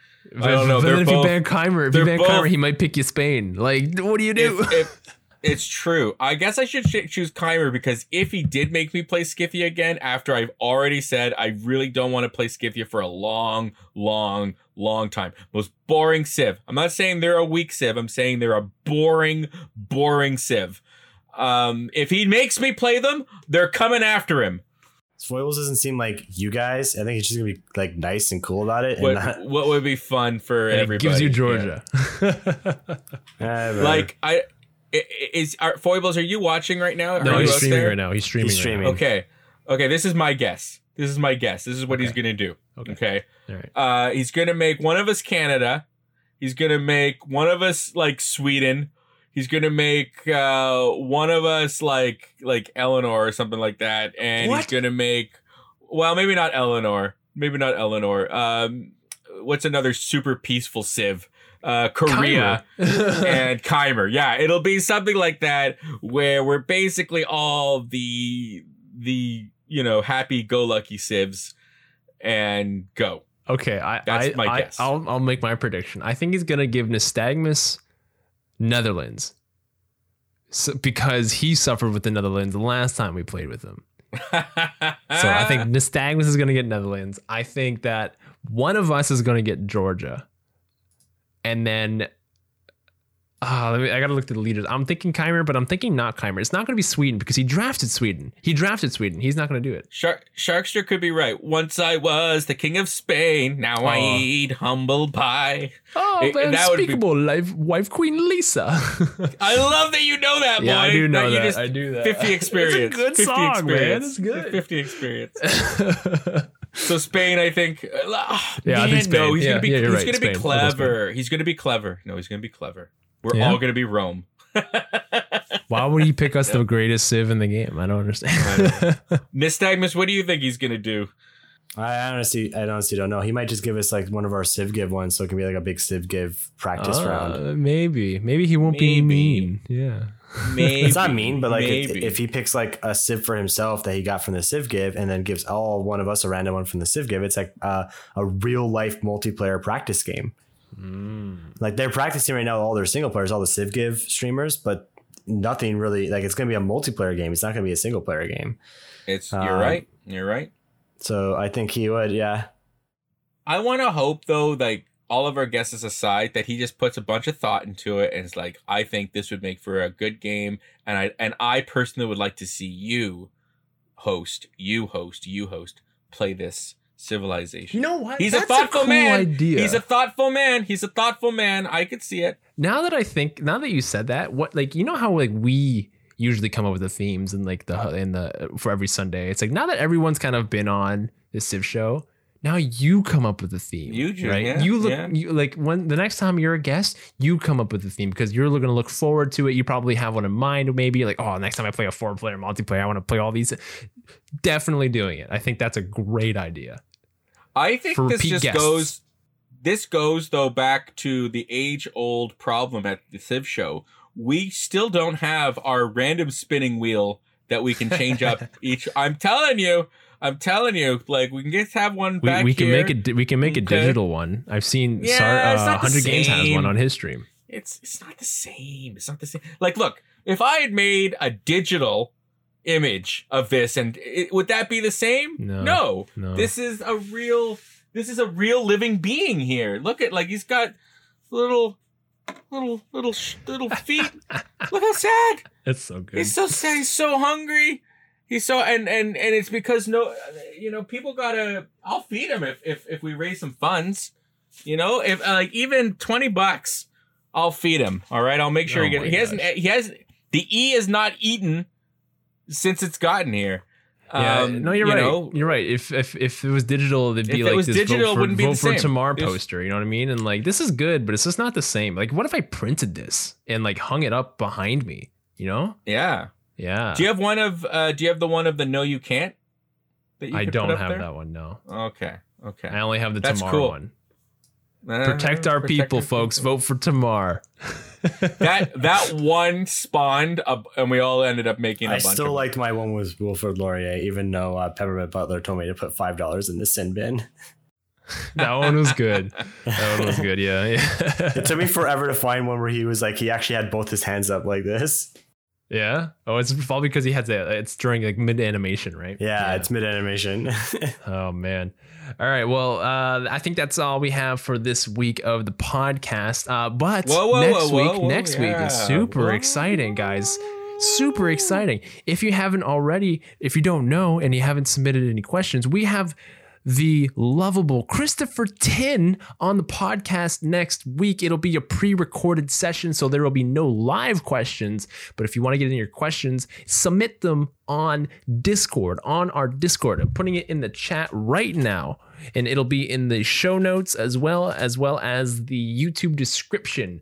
I don't know. But they're if both, you ban Khmer, if you ban both, Khmer, he might pick you Spain. Like, what do you do? If, if, it's true. I guess I should choose Khmer because if he did make me play Scythia again after I've already said I really don't want to play Scythia for a long, long, long time. Most boring Civ. I'm not saying they're a weak Civ. I'm saying they're a boring, boring Civ. Um, if he makes me play them, they're coming after him. Foibles doesn't seem like you guys. I think it's just gonna be like nice and cool about it. And what, not... what would be fun for and everybody? It gives you Georgia. Yeah. Like I. Is are, Foibles, are you watching right now? No, he's streaming there? right now. He's streaming. He's streaming. Right now. Okay. Okay. This is my guess. This is my guess. This is what okay. he's going to do. Okay. okay. All right. Uh, he's going to make one of us Canada. He's going to make one of us like Sweden. He's going to make uh, one of us like like Eleanor or something like that. And what? he's going to make, well, maybe not Eleanor. Maybe not Eleanor. Um, what's another super peaceful Civ? Uh, Korea and Khmer. Yeah, it'll be something like that where we're basically all the the you know happy go lucky Civs and go. Okay, I that's I, my I, guess. I'll I'll make my prediction. I think he's gonna give Nystagmus Netherlands so, because he suffered with the Netherlands the last time we played with him. So I think Nystagmus is gonna get Netherlands. I think that one of us is gonna get Georgia. And then, uh, let me, I got to look at the leaders. I'm thinking Khmer, but I'm thinking not Khmer. It's not going to be Sweden because he drafted Sweden. He drafted Sweden. He's not going to do it. Shark, Sharkster could be right. Once I was the king of Spain. Now oh. I eat humble pie. Oh, it, man, that unspeakable be... life, wife Queen Lisa. I love that you know that, boy. Yeah, I do know that. that. I do that. fifty experience. It's a good song, experience. man. It's good. fifty experience. So Spain, I think. Oh, yeah, man, I think Spain. No, he's yeah, gonna be. Yeah, he's right. gonna Spain. be clever. He's gonna be clever. No, he's gonna be clever. We're yeah. all gonna be Rome. Why would he pick us yeah. the greatest Civ in the game? I don't understand. Nystagmus, what do you think he's gonna do? I honestly, I honestly don't know. He might just give us like one of our Civ Give ones, so it can be like a big Civ Give practice uh, round. Maybe, maybe he won't maybe. be mean. Yeah. Maybe, it's not mean, but like if, if he picks like a Civ for himself that he got from the Civ Give and then gives all one of us a random one from the Civ Give, it's like uh, a real life multiplayer practice game. Mm. Like they're practicing right now all their single players, all the Civ Give streamers, but nothing really like it's going to be a multiplayer game. It's not going to be a single player game. It's you're um, right. You're right. So I think he would. Yeah. I want to hope, though, like all of our guesses aside, that he just puts a bunch of thought into it and is like, I think this would make for a good game. And I and I personally would like to see you host, you host, you host, play this civilization. You know what? He's That's a thoughtful a cool man. Idea. He's a thoughtful man. He's a thoughtful man. I could see it. Now that I think, now that you said that, what like, you know how like we usually come up with the themes and like the in the for every Sunday. It's like now that everyone's kind of been on this Civ show. Now you come up with a theme, you do, right? Yeah, you look yeah. you, like when the next time you're a guest, you come up with a theme because you're going to look forward to it. You probably have one in mind. Maybe like, oh, next time I play a four player multiplayer, I want to play all these. Definitely doing it. I think that's a great idea. I think this just guests. goes. This goes though back to the age old problem at the Civ show. We still don't have our random spinning wheel that we can change up each. I'm telling you. I'm telling you, like we can just have one back we, we here. We can make it. We can make a digital one. I've seen. Yeah, Sar, uh, one hundred Games has one on his stream. It's it's not the same. It's not the same. Like, look, if I had made a digital image of this, and it, would that be the same? No, no. No. This is a real. This is a real living being here. Look at like he's got little, little, little, little feet. Look how sad. That's so good. He's so sad. He's so hungry. He's so, and, and, and it's because no, you know, people gotta, I'll feed him if, if, if we raise some funds, you know, if like uh, even twenty bucks, I'll feed him. All right. I'll make sure oh he gets, he gosh. hasn't, he has, the E is not eaten since it's gotten here. Yeah, um, no, you're you right. Know, you're right. If, if, if it was digital, it'd be like this digital, vote for, it be vote for tomorrow if, poster. You know what I mean? And like, this is good, but it's just not the same. Like, what if I printed this and like hung it up behind me, you know? Yeah. Yeah. Do you have one of? Uh, do you have the one of the no you can't? That you I don't have there? that one. No. Okay. Okay. I only have the That's Tamar cool. one. Uh, Protect our Protect people, our folks. People. Vote for Tamar. that that one spawned up, and we all ended up making. A I bunch still of liked them. My one was Wilfrid Laurier, even though uh, Peppermint Butler told me to put five dollars in the sin bin. That one was good. That one was good. Yeah. yeah. It took me forever to find one where he was like he actually had both his hands up like this. Yeah. Oh, it's probably because he has that. It's during like mid animation, right? Yeah, yeah. It's mid animation. Oh, man. All right. Well, uh, I think that's all we have for this week of the podcast. Uh, but whoa, whoa, next whoa, week, whoa, next whoa, week yeah. is super whoa. exciting, guys. Super exciting. If you haven't already, if you don't know and you haven't submitted any questions, we have the lovable Christopher Tin on the podcast next week. It'll be a pre-recorded session, so there will be no live questions. But if you want to get in your questions, submit them on Discord, on our Discord. I'm putting it in the chat right now, and it'll be in the show notes as well, as well as the YouTube description.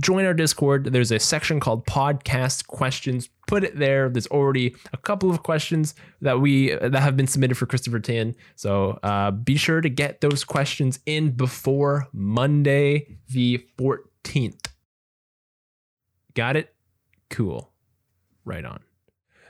Join our Discord. There's a section called Podcast Questions. Put it there. There's already a couple of questions that we that have been submitted for Christopher Tin. So uh, be sure to get those questions in before Monday, the fourteenth. Got it? Cool. Right on.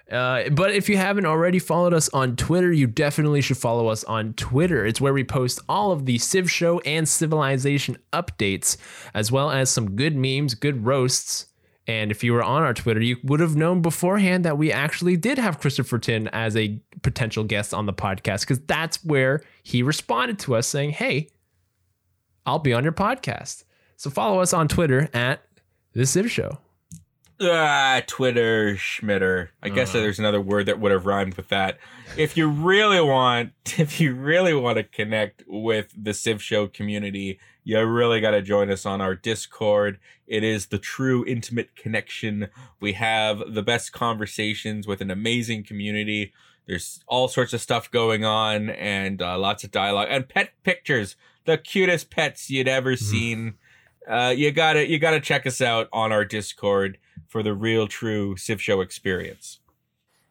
Uh, but if you haven't already followed us on Twitter, you definitely should follow us on Twitter. It's where we post all of the Civ Show and Civilization updates, as well as some good memes, good roasts. And if you were on our Twitter, you would have known beforehand that we actually did have Christopher Tin as a potential guest on the podcast, because that's where he responded to us saying, hey, I'll be on your podcast. So follow us on Twitter at The Civ Show. Ah, Twitter Schmitter. I uh, guess there's another word that would have rhymed with that. If you really want, if you really want to connect with the Civ Show community, you really got to join us on our Discord. It is the true intimate connection. We have the best conversations with an amazing community. There's all sorts of stuff going on and uh, lots of dialogue and pet pictures. The cutest pets you'd ever mm. seen. Uh, you gotta, you gotta check us out on our Discord for the real, true Civ Show experience.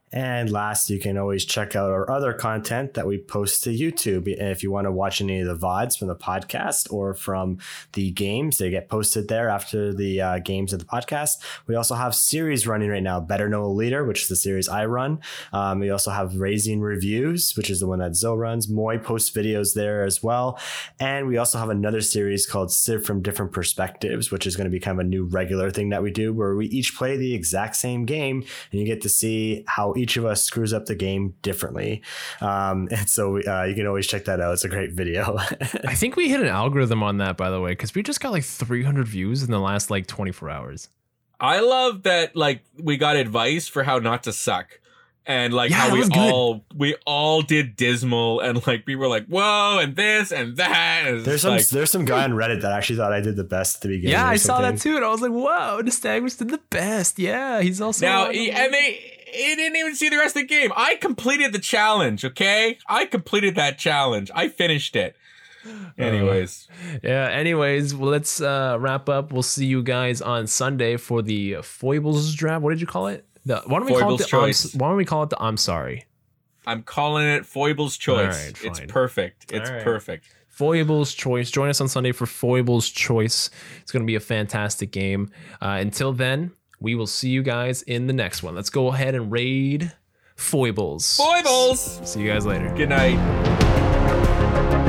And last, you can always check out our other content that we post to YouTube. If you want to watch any of the V O Ds from the podcast or from the games, they get posted there after the uh, games of the podcast. We also have series running right now, Better Know a Leader, which is the series I run. Um, we also have Raising Reviews, which is the one that Zo runs. Moi posts videos there as well. And we also have another series called Civ from Different Perspectives, which is going to be kind of a new regular thing that we do where we each play the exact same game and you get to see how each of us screws up the game differently. Um, and so we, uh, you can always check that out. It's a great video. I think we hit an algorithm on that, by the way, because we just got like three hundred views in the last like twenty-four hours. I love that. Like we got advice for how not to suck and like yeah, how we all, we all did dismal and like we were like, whoa, and this and that. And there's some, like, there's some guy on Reddit that actually thought I did the best at the beginning. Yeah, I something. saw that too. And I was like, whoa, Nystagmus did the best. Yeah. He's also now, he, and they, He didn't even see the rest of the game. I completed the challenge, okay? I completed that challenge. I finished it. Anyways. Uh, yeah, anyways, well, let's uh, wrap up. We'll see you guys on Sunday for the Foibles draft. What did you call it? The, why, don't we call it the, um, why don't we call it the I'm sorry? I'm calling it Foibles Choice. All right, it's perfect. It's right. perfect. Foibles Choice. Join us on Sunday for Foibles Choice. It's going to be a fantastic game. Uh, until then, we will see you guys in the next one. Let's go ahead and raid Foibles. Foibles! See you guys later. Good night.